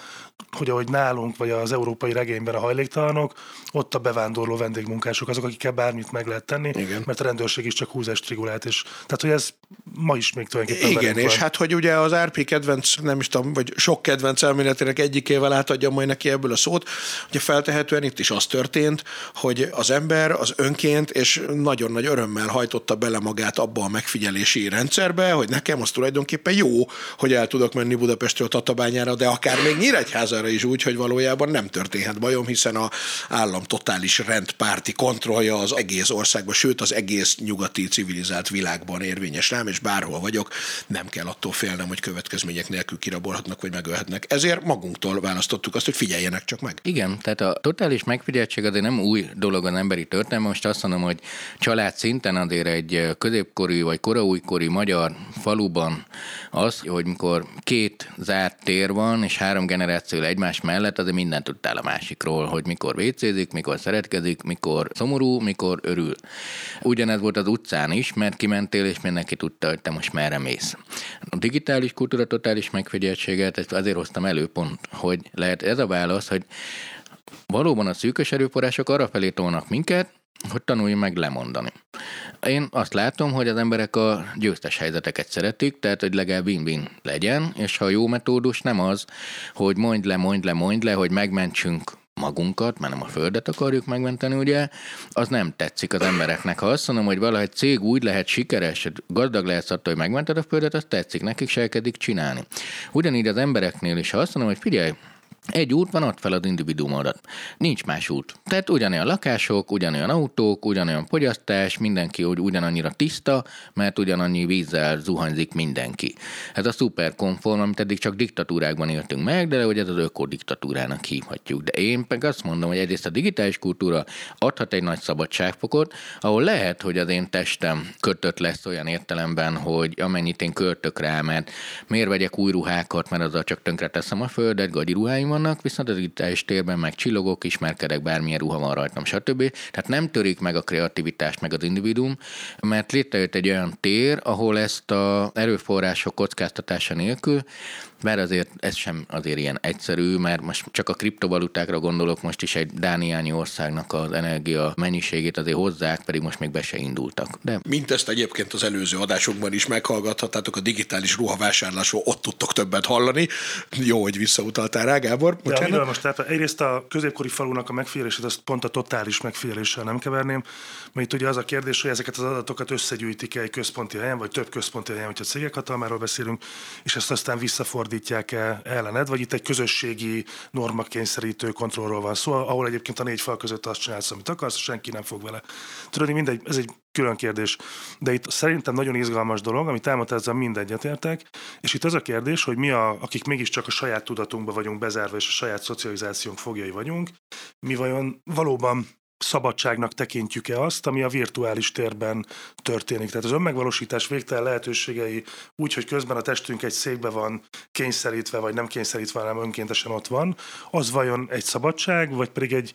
hogy ahogy nálunk, vagy az európai regényben a hajléktalanok, ott a bevándorló vendégmunkások, azok, akikkel bármit meg lehet tenni, igen. Mert a rendőrség is csak húzást trigulált is. Tehát, hogy ez ma is még tulajdonképpen igen, velünk van. És hát, hogy ugye az er pé kedvenc, nem is tudom, vagy sok kedvenc elméletének egyikével átadja majd neki ebből a szót, ugye feltehetően itt is az történt, hogy az ember az önként és nagyon nagy örömmel hajtotta bele magát abba a megfigyelési rendszerbe, hogy nekem az tulajdonképpen jó, hogy el tudok menni Budapestről Tatabányára, de akár még Nyíregyházára is úgy, hogy valójában nem történhet bajom, hiszen az állam totális rendpárti kontrollja az egész országban, sőt az egész nyugati civilizált világban érvényes rám, és bárhol vagyok, nem kell attól félnem, hogy következmények nélkül kirabolhatnak, vagy megölhetnek. Ezért magunktól választottuk azt, hogy figyeljenek csak meg. Igen, tehát a totális megfigyeltség azért nem új dolog az emberi történelem. Most azt mondom, hogy család szinten azért egy középkori vagy koraújkori magyar faluban az, hogy mikor két zárt tér van, és három generáció egymás mellett, azért mindent tudtál a másikról, hogy mikor vécézik, mikor szeretkezik, mikor szomorú, mikor örül. Ugyanez volt az utcán is, mert kimentél, és mindenki tudta, hogy te most merre mész. A digitális kultúra totális megfigyeltséget, ezt azért hoztam elő pont, hogy lehet ez a válasz, hogy valóban a szűkös erőforrások arrafelé tolnak minket, hogy tanulj meg lemondani. Én azt látom, hogy az emberek a győztes helyzeteket szeretik, tehát hogy legalább win-win legyen, és ha a jó metódus nem az, hogy mondj le, mondj le, mondj le, hogy megmentsünk magunkat, mert nem a Földet akarjuk megmenteni, ugye, az nem tetszik az embereknek. Ha azt mondom, hogy valahogy cég úgy lehet sikeres, gazdag lehetsz attól, hogy megmented a Földet, az tetszik, nekik se elkezdik csinálni. Ugyanígy az embereknél is, ha azt mondom, hogy figyelj, egy út van, add fel az individuumodat. Nincs más út. Tehát ugyanolyan lakások, ugyanolyan autók, ugyanolyan fogyasztás, mindenki ugyanannyira tiszta, mert ugyanannyi vízzel zuhanyzik mindenki. Ez a szuperkonform, amit eddig csak diktatúrákban éltünk meg, de hogy ez az ökodiktatúrának hívhatjuk. De én meg azt mondom, hogy egyrészt a digitális kultúra adhat egy nagy szabadságfokot, ahol lehet, hogy az én testem kötött lesz olyan értelemben, hogy amennyit én költök rá, mert miért vegyek új ruhákat, mert azzal csak tönkreteszem a Földet, gagyi ruháim vannak, viszont az digitális térben meg csillogok, ismerkedek, bármilyen ruha van rajtam, stb. Tehát nem törik meg a kreativitást, meg az individuum, mert létrejött egy olyan tér, ahol ezt az erőforrások kockáztatása nélkül, bár azért ez sem azért ilyen egyszerű, mert most csak a kriptovalutákra gondolok, most is egy dániányi országnak az energia mennyiségét azért hozzák, pedig most még be se indultak. De... mint ezt egyébként az előző adásokban is meghallgathatátok, a digitális ruhavásárlásról ott tudtok többet hallani. Jó, hogy visszautaltál rá, Gábor. Ja, most, tehát egyrészt a középkori falunak a megfigyelését, azt pont a totális megfigyeléssel nem keverném, mert itt ugye az a kérdés, hogy ezeket az adatokat összegyűjtik egy központi helyen, vagy több központi helyen, hogyha cégek hatalmáról beszélünk, és ezt aztán visszafordítják ellened, vagy itt egy közösségi normakényszerítő kontrollról van szó, ahol egyébként a négy fal között azt csinálsz, amit akarsz, senki nem fog vele törődni, mindegy, ez egy külön kérdés. De itt szerintem nagyon izgalmas dolog, amit elmondtál, ezzel mind egyetértek, és itt az a kérdés, hogy mi, a, akik mégiscsak a saját tudatunkba vagyunk bezárva, és a saját szocializációnk fogjai vagyunk, mi vajon valóban szabadságnak tekintjük-e azt, ami a virtuális térben történik. Tehát az önmegvalósítás végtelen lehetőségei úgy, hogy közben a testünk egy székbe van kényszerítve, vagy nem kényszerítve, hanem önkéntesen ott van, az vajon egy szabadság, vagy pedig egy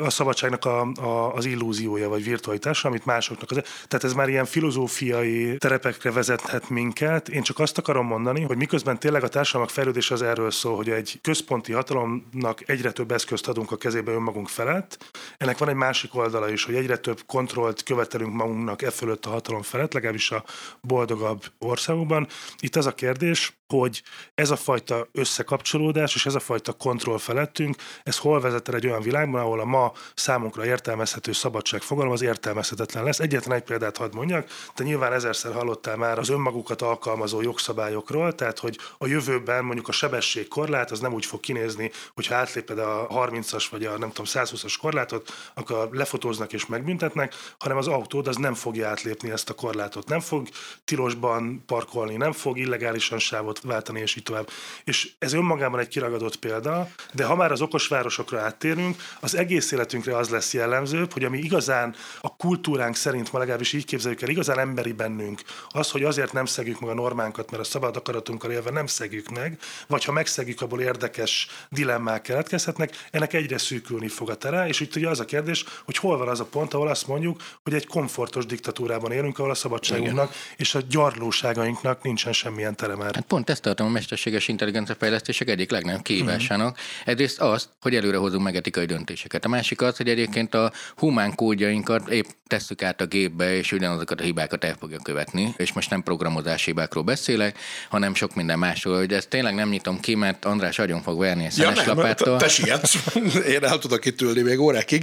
a szabadságnak a, a, az illúziója, vagy virtualitása, amit másoknak az... Tehát ez már ilyen filozófiai terepekre vezethet minket. Én csak azt akarom mondani, hogy miközben tényleg a társadalmak fejlődése az erről szól, hogy egy központi hatalomnak egyre több eszközt adunk a kezébe önmagunk felett, ennek van egy másik oldala is, hogy egyre több kontrollt követelünk magunknak e fölött a hatalom felett, legalábbis a boldogabb országokban. Itt az a kérdés, hogy ez a fajta összekapcsolódás és ez a fajta kontroll felettünk, ez hol vezet el egy olyan világban, ahol a ma számunkra értelmezhető szabadság fogalom az értelmezhetetlen lesz. Egyetlen egy példát hadd mondjak, te nyilván ezerszer hallottál már az önmagukat alkalmazó jogszabályokról, tehát hogy a jövőben mondjuk a sebességkorlát az nem úgy fog kinézni, hogyha átléped a harmincas vagy a nem tudom, százhúszas korlátot, mondjuk a lefotóznak és megbüntetnek, hanem az autód az nem fogja átlépni ezt a korlátot. Nem fog tilosban parkolni, nem fog illegálisan sávot váltani, és így tovább. És ez önmagában egy kiragadott példa, de ha már az okos városokra áttérünk, az egész életünkre az lesz jellemzőbb, hogy ami igazán a kultúránk szerint, ma legalábbis így képzeljük el, igazán emberi bennünk, az, hogy azért nem szegjük meg a normánkat, mert a szabad akaratunkkal élve nem szegjük meg, vagy ha megszegjük, abból érdekes dilemmák keletkezhetnek, ennek egyre szűkülni fog a tere, és itt ugye az a kérdés, hogy hol van az a pont, ahol azt mondjuk, hogy egy komfortos diktatúrában élünk, ahol a szabadságunknak igen. és a gyarlóságainknak nincsen semmilyen tere már. Hát pont ezt tartom a mesterséges intelligencia fejlesztések egyik legnagyobb kívásának. Mm-hmm. Egyrészt azt, hogy előrehozunk meg etikai döntéseket. A másik az, hogy egyébként a humán kódjainkat épp tesszük át a gépbe, és ugyanazokat a hibákat el fogja követni. És most nem programozási hibákról beszélek, hanem sok minden másról. De ezt tényleg nem nyitom ki, mert András agyon fog verni a szeles lapáttal. Te sietsz, én el tudok itt ülni még órákig.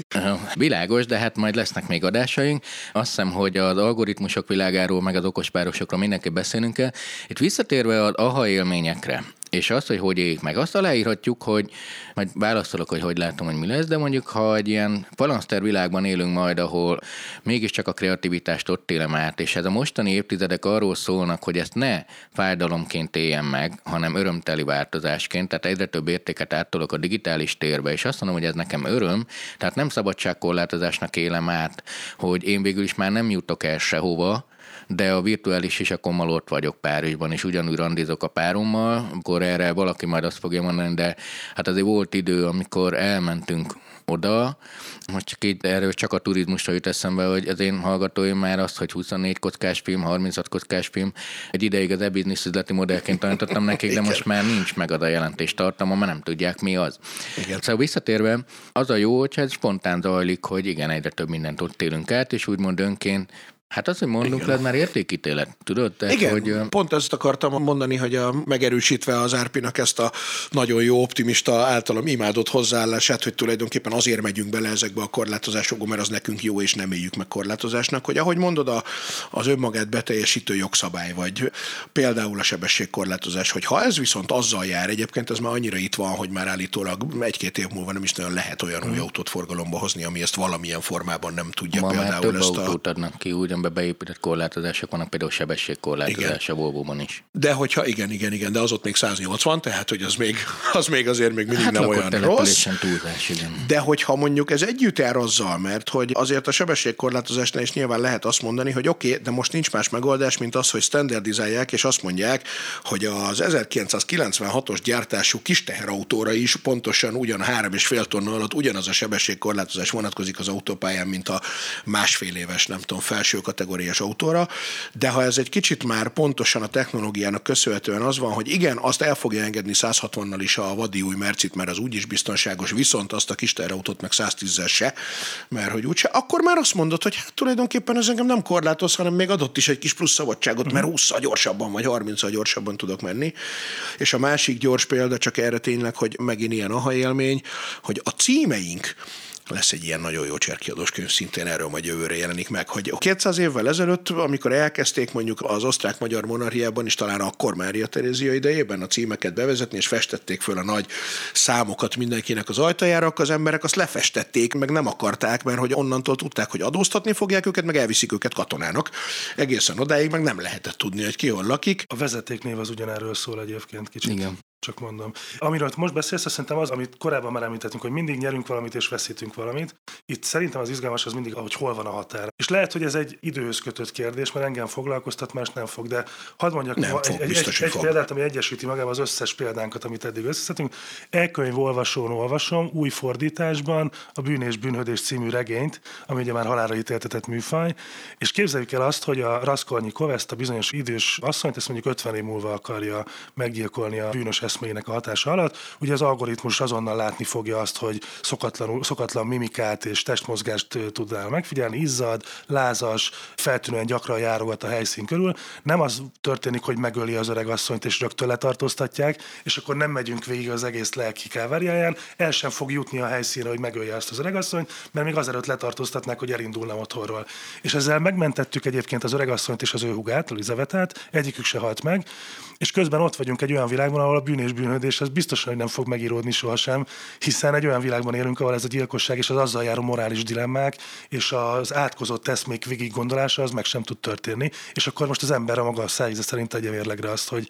Világos, de hát majd lesznek még adásaink. Azt hiszem, hogy az algoritmusok világáról, meg az okospárosokról mindenképp beszélünk el. Itt visszatérve az aha élményekre, és azt, hogy hogy éljük meg. Azt aláírhatjuk, hogy majd válaszolok, hogy hogy látom, hogy mi lesz, de mondjuk, ha egy ilyen palanszter világban élünk majd, ahol mégiscsak a kreativitást ott élem át, és ez a mostani évtizedek arról szólnak, hogy ezt ne fájdalomként éljem meg, hanem örömteli változásként, tehát egyre több értéket áttolok a digitális térbe, és azt mondom, hogy ez nekem öröm, tehát nem szabadságkorlátozásnak élem át, hogy én végül is már nem jutok el sehova, de a virtuális sisakommal ott vagyok Párizsban, és ugyanúgy randizok a párommal, akkor erre valaki majd azt fogja mondani, de hát azért volt idő, amikor elmentünk oda. Most csak így erről csak a turizmusra jut eszembe, hogy az én hallgatóim már azt, hogy huszonnégy kockás film, harminchat kockás film. Egy ideig az e-business üzleti modellként tanítottam nekik, de most már nincs meg az a jelentéstartalma, már nem tudják, mi az. Igen. Szóval visszatérve, az a jó, hogy ez spontán zajlik, hogy igen, egyre több mindent ott élünk át, és úgymond önként hát azt, hogy mondunk le, már értékítélet, tudod? Tehát, igen, hogy... pont ezt akartam mondani, hogy a, megerősítve az Árpinak ezt a nagyon jó optimista általam imádott hozzáállását, hogy tulajdonképpen azért megyünk bele ezekbe a korlátozásokba, mert az nekünk jó, és nem éljük meg korlátozásnak, hogy ahogy mondod, a, az önmagát beteljesítő jogszabály, vagy például a sebességkorlátozás, hogy ha ez viszont azzal jár, egyébként ez már annyira itt van, hogy már állítólag egy-két év múlva nem is nagyon lehet olyan hmm. új autót forgalomba hozni, ami ezt valamilyen formában nem tudja. Ma például ezt autót a... adnak ki, ugyan beépített korlátozások vannak, például sebességkorlátozás a Volvóban is. De hogyha igen, igen, igen, de az ott még száznyolcvan, tehát hogy az még, az még azért még mindig hát nem olyan rossz. Túlzás, igen. De hogyha mondjuk ez együtt jár azzal, mert hogy azért a sebességkorlátozásnál is nyilván lehet azt mondani, hogy oké, okay, de most nincs más megoldás, mint az, hogy standardizálják, és azt mondják, hogy az ezerkilencszázkilencvenhatos gyártású kis teherautóra is pontosan ugyan három és fél tonna alatt ugyanaz a sebességkorlátozás vonatkozik az autópályán, mint a másfél éves, nem tudom, felső kategóriás autóra, de ha ez egy kicsit már pontosan a technológiának köszönhetően az van, hogy igen, azt el fogja engedni száz hatvannal is a vadi új mercit, mert az úgyis biztonságos, viszont azt a kis teherautót meg száztízzel se, mert hogy úgyse, akkor már azt mondod, hogy hát tulajdonképpen ez engem nem korlátoz, hanem még adott is egy kis plusz szabadságot, mert hússzal gyorsabban vagy harminc gyorsabban tudok menni. És a másik gyors példa csak erre tényleg, hogy megint ilyen aha élmény, hogy a címeink, lesz egy ilyen nagyon jó cserkiadós könyv, szintén erről majd jövőre jelenik meg, hogy kétszáz évvel ezelőtt, amikor elkezdték mondjuk az osztrák-magyar monarchiában is, talán akkor Mária Terézia idejében a címeket bevezetni, és festették föl a nagy számokat mindenkinek az ajtajára, akkor az emberek azt lefestették, meg nem akarták, mert hogy onnantól tudták, hogy adóztatni fogják őket, meg elviszik őket katonának. Egészen odáig meg nem lehetett tudni, hogy ki hol lakik. A vezetéknév az ugyanerről szól egyébként kicsit. Igen. Csak mondom. Amiről most beszélsz, szerintem az, amit korábban már említettünk, hogy mindig nyerünk valamit és veszítünk valamit. Itt szerintem az izgalmas az mindig, ahogy hol van a határ. És lehet, hogy ez egy időhöz kötött kérdés, mert engem foglalkoztat, más nem fog, de hadd mondjak nem ma, fog, egy, egy, egy példát, ami egyesíti magában az összes példánkat, amit eddig összeszedtünk. E-könyv olvasón olvasom, új fordításban a Bűn és bűnhődés című regényt, ami ugye már halálra ítéltetett műfaj, és képzeljük el azt, hogy a Raskolnyikov, ezt a bizonyos idős asszonyt, ezt mondjuk ötven év múlva akarja meggyilkolni a bűnös eszméjének a hatása alatt. Ugye az algoritmus azonnal látni fogja azt, hogy szokatlan, szokatlan mimikát és testmozgást tudnál megfigyelni, izzad, lázas, feltűnően gyakran járogat a helyszín körül. Nem az történik, hogy megöli az öreg asszonyt és rögtön letartóztatják, és akkor nem megyünk végig az egész lelki káváriáján, el sem fog jutni a helyszínre, hogy megölje azt az öreg asszonyt, mert még azelőtt letartóztatnák, hogy elindulna otthonról. És ezzel megmentettük egyébként az öreg asszonyt és az ő hugát, Elizavetát, egyikük se halt meg, és közben ott vagyunk egy olyan világban, ahol a bűn és bűnödés, az biztosan, hogy nem fog megíródni sohasem, hiszen egy olyan világban élünk, ahol ez a gyilkosság és az azzal járó morális dilemmák és az átkozott eszmék végig gondolása az meg sem tud történni, és akkor most az ember a maga szájíze szerint tegye mérlegre azt, hogy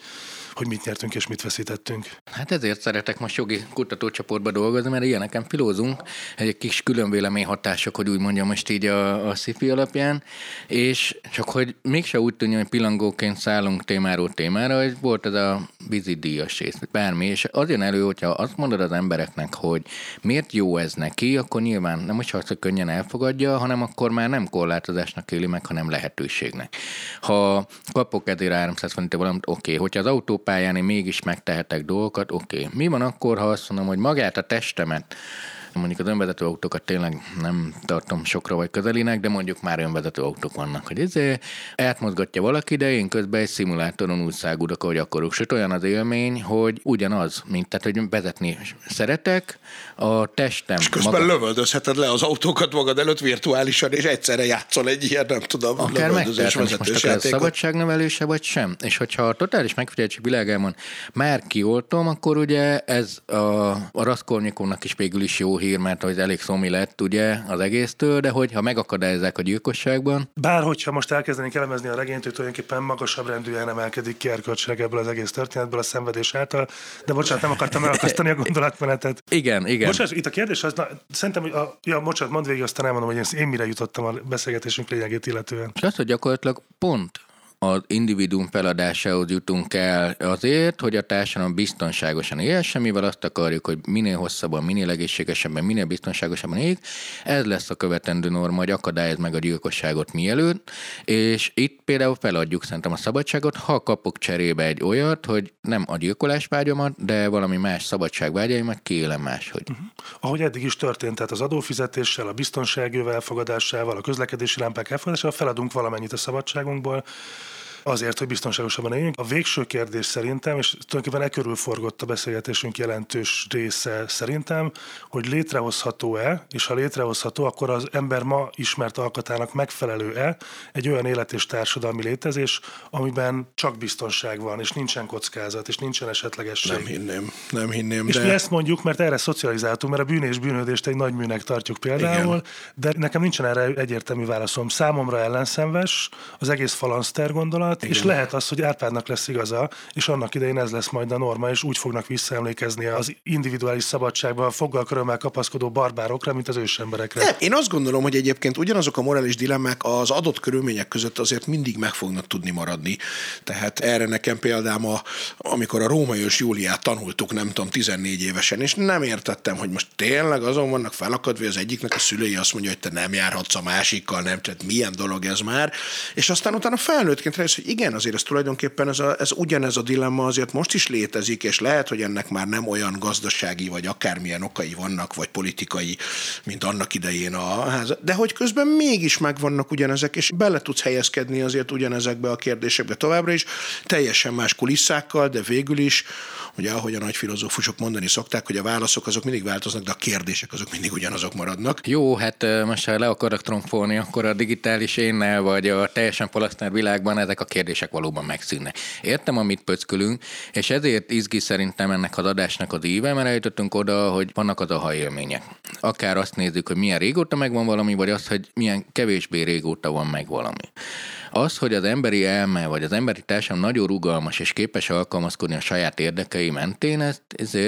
hogy mit nyertünk és mit veszítettünk. Hát ezért szeretek most jogi kutatócsoportba dolgozni, mert ilyeneken filózunk, egy kis különvélemény hatások, hogy úgy mondjam most így a, a sci-fi alapján, és csak hogy mégse úgy tűnjön, hogy pillangóként szállunk témáról témára, hogy volt ez a vízidíjas rész, bármi, és az jön elő, hogyha azt mondod az embereknek, hogy miért jó ez neki, akkor nyilván nem most azt könnyen elfogadja, hanem akkor már nem korlátozásnak éli meg, hanem lehetőségnek. Ha kapok ezért háromszázötven valamit, oké, okay. Hogyha az autó pályán én mégis megtehetek dolgokat, oké. Okay. Mi van akkor, ha azt mondom, hogy magát a testemet, mondjuk az önvezető autókat tényleg nem tartom sokra vagy közelinek, de mondjuk már önvezető autók vannak, hogy ezért átmozgatja valaki, de én közben egy szimulátoron úgy szágudok, ahogy akarok. Sőt, olyan az élmény, hogy ugyanaz, mint tehát, hogy vezetni szeretek, a testem... És közben maga... lövöldözheted le az autókat magad előtt virtuálisan, és egyszerre játszol egy ilyen, nem tudom, akár lövöldözés vezetős játékot. Akár szabadságnevelése vagy sem. És hogyha a totális megfigyelési világában már kioltom, akkor ugye ez a, a Raskolnikovnak is végül is jó hír, mert hogy elég szomi lett ugye az egésztől, de hogyha megakadályozzák a gyilkosságban. Bár hogyha most elkezdenénk elemezni a regényt, hogy tulajdonképpen magasabb rendűen emelkedik ki erkölcsileg ebből az egész történetből a szenvedés által, de bocsánat, nem akartam elakasztani a gondolatmenetet. Igen, igen. Bocsánat, itt a kérdés az, na, szerintem, hogy a, ja, bocsánat, mondd végig, aztán elmondom, hogy én, én mire jutottam a beszélgetésünk lényegét illetően. És azt, hogy gyakorlatilag pont az individuum feladásához jutunk el azért, hogy a társadalom biztonságosan élhessen, mivel azt akarjuk, hogy minél hosszabban, minél egészségesebben, minél biztonságosabban éljük. Ez lesz a követendő norma, hogy akadályozd meg a gyilkosságot mielőtt, és itt például feladjuk szerintem a szabadságot, ha kapok cserébe egy olyat, hogy nem a gyilkolás vágyamat, de valami más szabadságvágyaimat kiélem máshogy. Uh-huh. Ahogy eddig is történt, tehát az adófizetéssel, a biztonságjöv elfogadásával, a közlekedési lámpák elfogadásával feladunk valamennyit a szabadságunkból, azért, hogy biztonságosabban éljünk. A végső kérdés szerintem, és tulajdonképpen e körül forgott a beszélgetésünk jelentős része szerintem, hogy létrehozható-e, és ha létrehozható, akkor az ember ma ismert alkatának megfelelő-e egy olyan élet és társadalmi létezés, amiben csak biztonság van, és nincsen kockázat, és nincsen esetlegesség. Nem hinném, nem hinném. És de... mi ezt mondjuk, mert erre szocializáltunk, mert a bűn és bűnödést egy nagy műnek tartjuk például, Igen. De nekem nincsen erre egyértelmű válaszom. Számomra ellenszenves az egész falanszter gondolat, és igen. Lehet az, hogy Árpádnak lesz igaza, és annak idején ez lesz majd a norma, és úgy fognak visszaemlékezni az individuális szabadságban foggal-körömmel kapaszkodó barbárokra, mint az ősemberekre. De én azt gondolom, hogy egyébként ugyanazok a morális dilemmák az adott körülmények között azért mindig meg fognak tudni maradni. Tehát erre nekem például, a, amikor a római és Júliát tanultuk, nem tudom, tizennégy évesen, és nem értettem, hogy most tényleg azon vannak felakadva, hogy az egyiknek a szülei azt mondja, hogy te nem járhatsz a másikkal, nem, tehát milyen dolog ez már, és aztán utána felnőttként rájössz, hogy igen, azért ez tulajdonképpen ez, a, ez ugyanez a dilemma azért most is létezik, és lehet, hogy ennek már nem olyan gazdasági, vagy akármilyen okai vannak, vagy politikai, mint annak idején a ház. De hogy közben mégis megvannak ugyanezek, és bele tudsz helyezkedni azért ugyanezekbe a kérdésekbe továbbra is, teljesen más kulisszákkal, de végül is, ugye ahogy a nagy filozófusok mondani szokták, hogy a válaszok azok mindig változnak, de a kérdések azok mindig ugyanazok maradnak. Jó, hát most ha le akarok tromfolni, akkor a digitális énnel, vagy a teljesen palasztár világban ezek a A kérdések valóban megszűnnek. Értem, amit pöckölünk, és ezért izgi szerintem ennek az adásnak az íve, mert eljutottunk oda, hogy vannak az aha élmények. Akár azt nézzük, hogy milyen régóta megvan valami, vagy azt, hogy milyen kevésbé régóta van meg valami. Az, hogy az emberi elme, vagy az emberi társam nagyon rugalmas, és képes alkalmazkodni a saját érdekei mentén, ezt,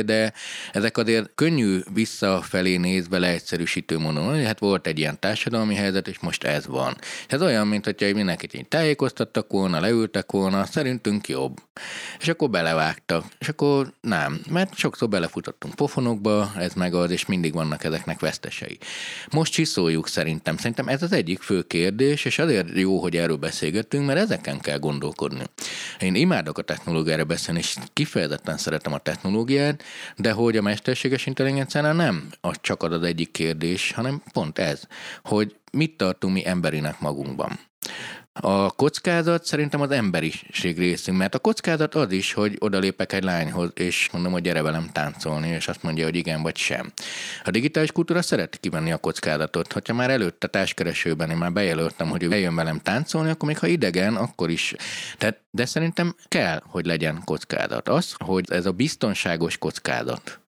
de ezek azért könnyű visszafelé nézve leegyszerűsítő módon. Hát volt egy ilyen társadalmi helyzet, és most ez van. Ez olyan, mint hogyha mindenkit így tájékoztattak volna, leültek volna, szerintünk jobb. És akkor belevágtak. És akkor nem, mert sokszor belefutottunk pofonokba, ez meg az, és mindig vannak ezeknek vesztesei. Most csiszoljuk szerintem. Szerintem ez az egyik fő kérdés, és azért jó, hogy erről beszélgetünk, mert ezeken kell gondolkodni. Én imádok a technológiára beszélni, és kifejezetten szeretem a technológiát, de hogy a mesterséges intelligenciánál nem az csak az egyik kérdés, hanem pont ez, hogy mit tartunk mi emberinek magunkban. A kockázat szerintem az emberiség részünk, mert a kockázat az is, hogy odalépek egy lányhoz, és mondom, hogy gyere velem táncolni, és azt mondja, hogy igen vagy sem. A digitális kultúra szeret kivenni a kockázatot. Hogyha már előtt a társkeresőben én már bejelöltem, hogy eljön velem táncolni, akkor még ha idegen, akkor is. Tehát, de szerintem kell, hogy legyen kockázat. Az, hogy ez a biztonságos kockázat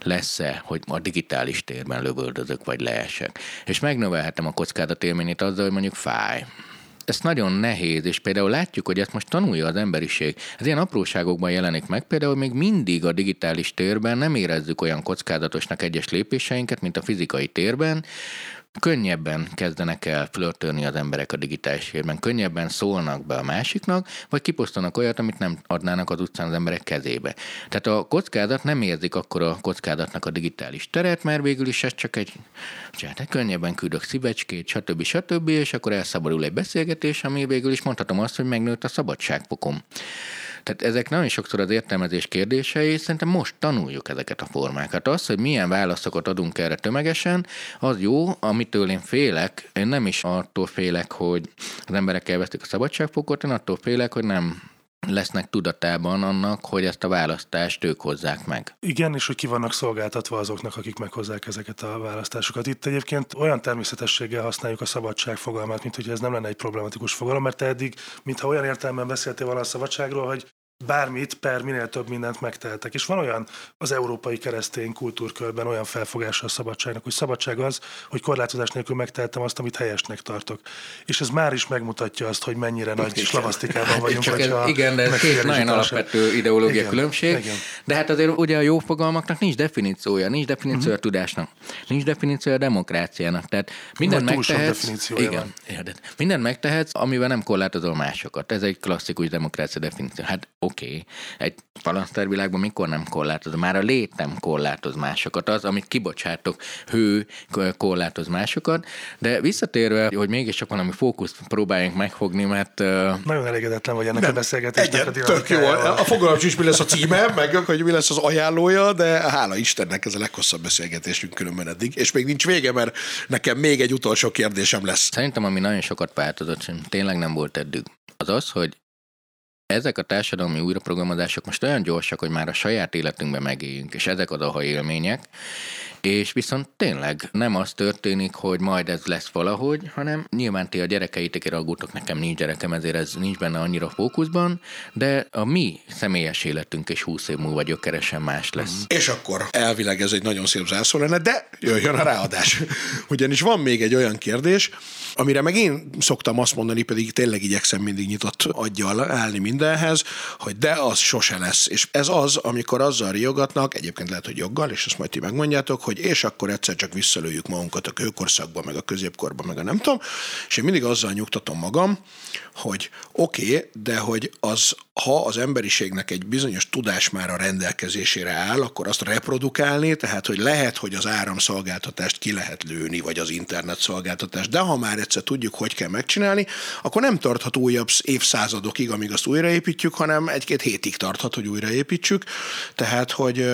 lesz-e, hogy a digitális térben lövöldözök, vagy leesek. És megnövelhetem a kockázat élményét azzal, hogy mondjuk fáj. Ez nagyon nehéz, és például látjuk, hogy ezt most tanulja az emberiség. Ez ilyen apróságokban jelenik meg, például még mindig a digitális térben nem érezzük olyan kockázatosnak egyes lépéseinket, mint a fizikai térben. Könnyebben kezdenek el flörtölni az emberek a digitális térben, könnyebben szólnak be a másiknak, vagy kiposztanak olyat, amit nem adnának az utcán az emberek kezébe. Tehát a kockázat nem érzik akkor a kockázatnak a digitális teret, mert végül is ez csak egy, hát könnyebben küldök szívecskét, stb. stb., és akkor elszabadul egy beszélgetés, ami végül is mondhatom azt, hogy megnőtt a szabadságpokom. Tehát ezek nagyon sokszor az értelmezés kérdései, és szerintem most tanuljuk ezeket a formákat. Az, hogy milyen válaszokat adunk erre tömegesen, az jó, amitől én félek. Én nem is attól félek, hogy az emberek elvesztik a szabadságfokot, én attól félek, hogy nem lesznek tudatában annak, hogy ezt a választást ők hozzák meg. Igen, és hogy ki vannak szolgáltatva azoknak, akik meghozzák ezeket a választásokat. Itt egyébként olyan természetességgel használjuk a szabadság fogalmát, mint hogy ez nem lenne egy problematikus fogalom, mert te eddig, mintha olyan értelemben beszéltél volna a szabadságról, hogy bármit, per minél több mindent megtehetek. És van olyan az európai keresztény kultúrkörben olyan felfogása a szabadságnak, hogy szabadság az, hogy korlátozás nélkül megtehetem azt, amit helyesnek tartok. És ez már is megmutatja azt, hogy mennyire nagy slavasztikában vagyunk. Csak ez, igen, de ez két nagyon alapvető ideológia igen, különbség. Igen. De hát azért ugye a jó fogalmaknak nincs definíciója, nincs definíciója uh-huh. tudásnak, nincs definíciója a demokráciának. Tehát mindent megtehetsz, igen, mindent megtehetsz, amivel nem korlátozol másokat. Ez egy klasszikus demokrácia definíció. Hát oké, okay. Egy palasztárvilágban mikor nem korlátoz? Már a lét nem korlátoz másokat. Az, amit kibocsátok, hő korlátoz másokat. De visszatérve, hogy mégiscsak valami fókuszt próbáljunk megfogni, mert... Nagyon elégedetlen vagy ennek a beszélgetésnek. Egyen, tök jó. A fogalom sincs, mi lesz a címe, meg hogy mi lesz az ajánlója, de hála Istennek ez a leghosszabb beszélgetésünk különben eddig. És még nincs vége, mert nekem még egy utolsó kérdésem lesz. Szerintem, ami nagyon sokat változott, tényleg nem volt eddig, az az, hogy ezek a társadalmi újraprogramozások most olyan gyorsak, hogy már a saját életünkben megéljünk, és ezek az aha élmények, és viszont tényleg nem az történik, hogy majd ez lesz valahogy, hanem nyilván ti a gyerekeitekre aggódtok, nekem nincs gyerekem, ezért ez nincs benne annyira fókuszban, de a mi személyes életünk is húsz év múlva gyökeresen más lesz. És akkor elvileg ez egy nagyon szép zárszó lenne, de jöjjön a ráadás. Ugyanis van még egy olyan kérdés, amire meg én szoktam azt mondani, pedig tényleg igyekszem mindig nyitott aggyal állni mindenhez, hogy de az sose lesz. És ez az, amikor azzal riogatnak, egyébként lehet, hogy joggal, és azt majd ti megmondjátok, hogy és akkor egyszer csak visszalőjük magunkat a kőkorszakban, meg a középkorban, meg a nem tudom, és én mindig azzal nyugtatom magam, hogy oké, okay, de hogy az, ha az emberiségnek egy bizonyos tudás már a rendelkezésére áll, akkor azt reprodukálni, tehát hogy lehet, hogy az áramszolgáltatást ki lehet lőni, vagy az internet szolgáltatást, de ha már egyszer tudjuk, hogy kell megcsinálni, akkor nem tarthat újabb évszázadokig, amíg azt újraépítjük, hanem egy-két hétig tarthat, hogy újraépítsük. Tehát, hogy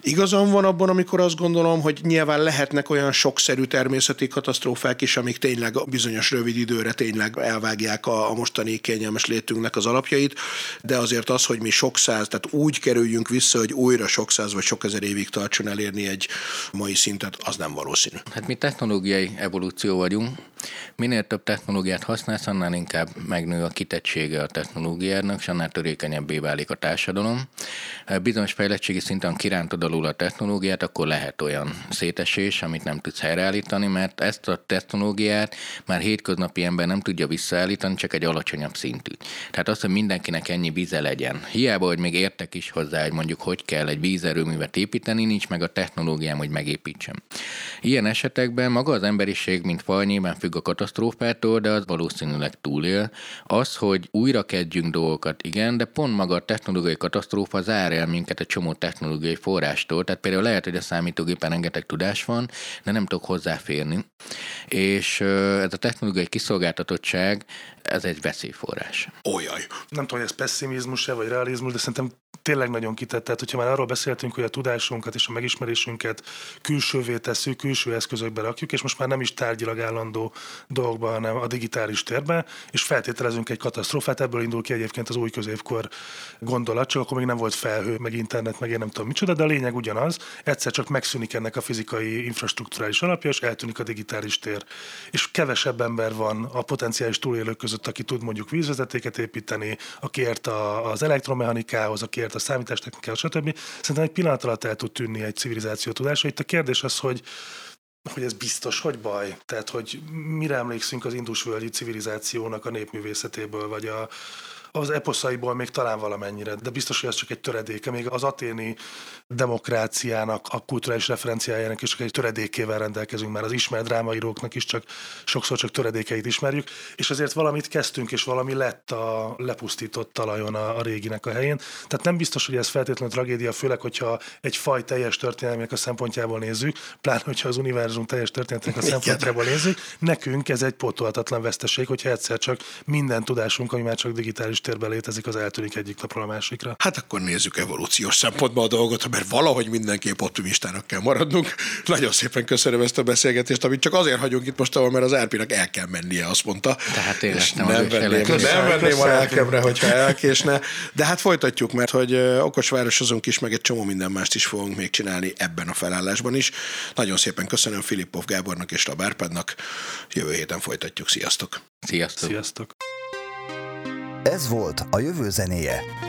igazam van abban, amikor azt gondolom, hogy nyilván lehetnek olyan sokszerű természeti katasztrófák is, amik tényleg bizonyos rövid időre tényleg elvágják a mostani kényelmes létünknek az alapjait, de azért az, hogy mi sok száz, tehát úgy kerüljünk vissza, hogy újra sok száz vagy sok ezer évig tartson elérni egy mai szintet, az nem valószínű. Hát mi technológiai evolúció vagyunk. Minél több technológiát használsz, annál inkább megnő a kitettsége a technológiának, és annál törékenyebbé válik a társadalom. Bizonyos fejlettségi szinten kirántod alul a technológiát, akkor lehet olyan szétesés, amit nem tudsz helyreállítani, mert ezt a technológiát már hétköznapi ember nem tudja visszaállítani, csak egy alacsonyabb szintű. Tehát az, hogy mindenkinek ennyi víze legyen. Hiába, hogy még értek is hozzá, hogy mondjuk hogy kell egy vízerőművet építeni, nincs meg a technológiám, hogy megépítsem. Ilyen esetekben maga az emberiség, mint faj, nyilván függ a katasztrófától, de az valószínűleg túlél. Az, hogy újra kezdjünk dolgokat, igen, de pont maga a technológiai katasztrófa zár el minket egy csomó technológiai forrástól. Tehát például lehet, hogy a számítógépen rengeteg tudás van, de nem tudok hozzáférni. És ez a technológiai kiszolgáltatottság ez egy veszélyforrás. Olyaj. Nem tudom, hogy ez pessimizmus-e, vagy realizmus, de szerintem tényleg nagyon kitett. Tehát, hogyha már arról beszéltünk, hogy a tudásunkat és a megismerésünket külsővé tesszük, külső eszközökbe rakjuk, és most már nem is tárgyilag állandó dolgokba, hanem a digitális térbe, és feltételezünk egy katasztrófát, ebből indul ki egyébként az új középkor gondolat, csak akkor még nem volt felhő, meg internet, meg én nem tudom micsoda, de a lényeg ugyanaz, egyszer csak megszűnik ennek a fizikai infrastrukturális alapja, és eltűnik a digitális tér. És kevesebb ember van a potenciális túlélők között, aki tud mondjuk vízvezetéket építeni, aki ért az elektromechanikához, aki ért a számítástechnikához, stb. Szerintem egy pillanat alatt el tud tűnni egy civilizáció tudása. Itt a kérdés az, hogy hogy ez biztos, hogy baj? Tehát, hogy mire emlékszünk az indusvölgyi civilizációnak a népművészetéből, vagy a, az eposzaiból még talán valamennyire, de biztos, hogy ez csak egy töredéke. Még az athéni demokráciának, a kulturális referenciájának is csak egy töredékével rendelkezünk, már az ismert drámaíróknak is csak sokszor csak töredékeit ismerjük, és azért valamit kezdtünk, és valami lett a lepusztított talajon a, a réginek a helyén. Tehát nem biztos, hogy ez feltétlenül tragédia, főleg, hogyha egy faj teljes történelmének a szempontjából nézzük, pláne, hogyha az univerzum teljes történetének a szempontjából nézzük, nekünk ez egy pótolhatatlan veszteség, hogyha egyszer csak minden tudásunk, ami már csak digitális térben létezik, az eltűnik egyik napról a másikra. Hát akkor nézzük evolúciós szempontból a dolgot, mert valahogy mindenképp optimistának kell maradnunk. Nagyon szépen köszönöm ezt a beszélgetést, amit csak azért hagyunk itt most, mert az Árpinak el kell mennie, azt mondta. Tehát én nem venném a lelkemre, hogyha elkésne. De hát folytatjuk, mert hogy okosvárosozunk is, meg egy csomó minden mást is fogunk még csinálni ebben a felállásban is. Nagyon szépen köszönöm Filipov Gábornak és Rab Árpádnak. Jövő héten folytatjuk. Sziasztok! Sziasztok! Sziasztok. Ez volt a Jövő Zenéje.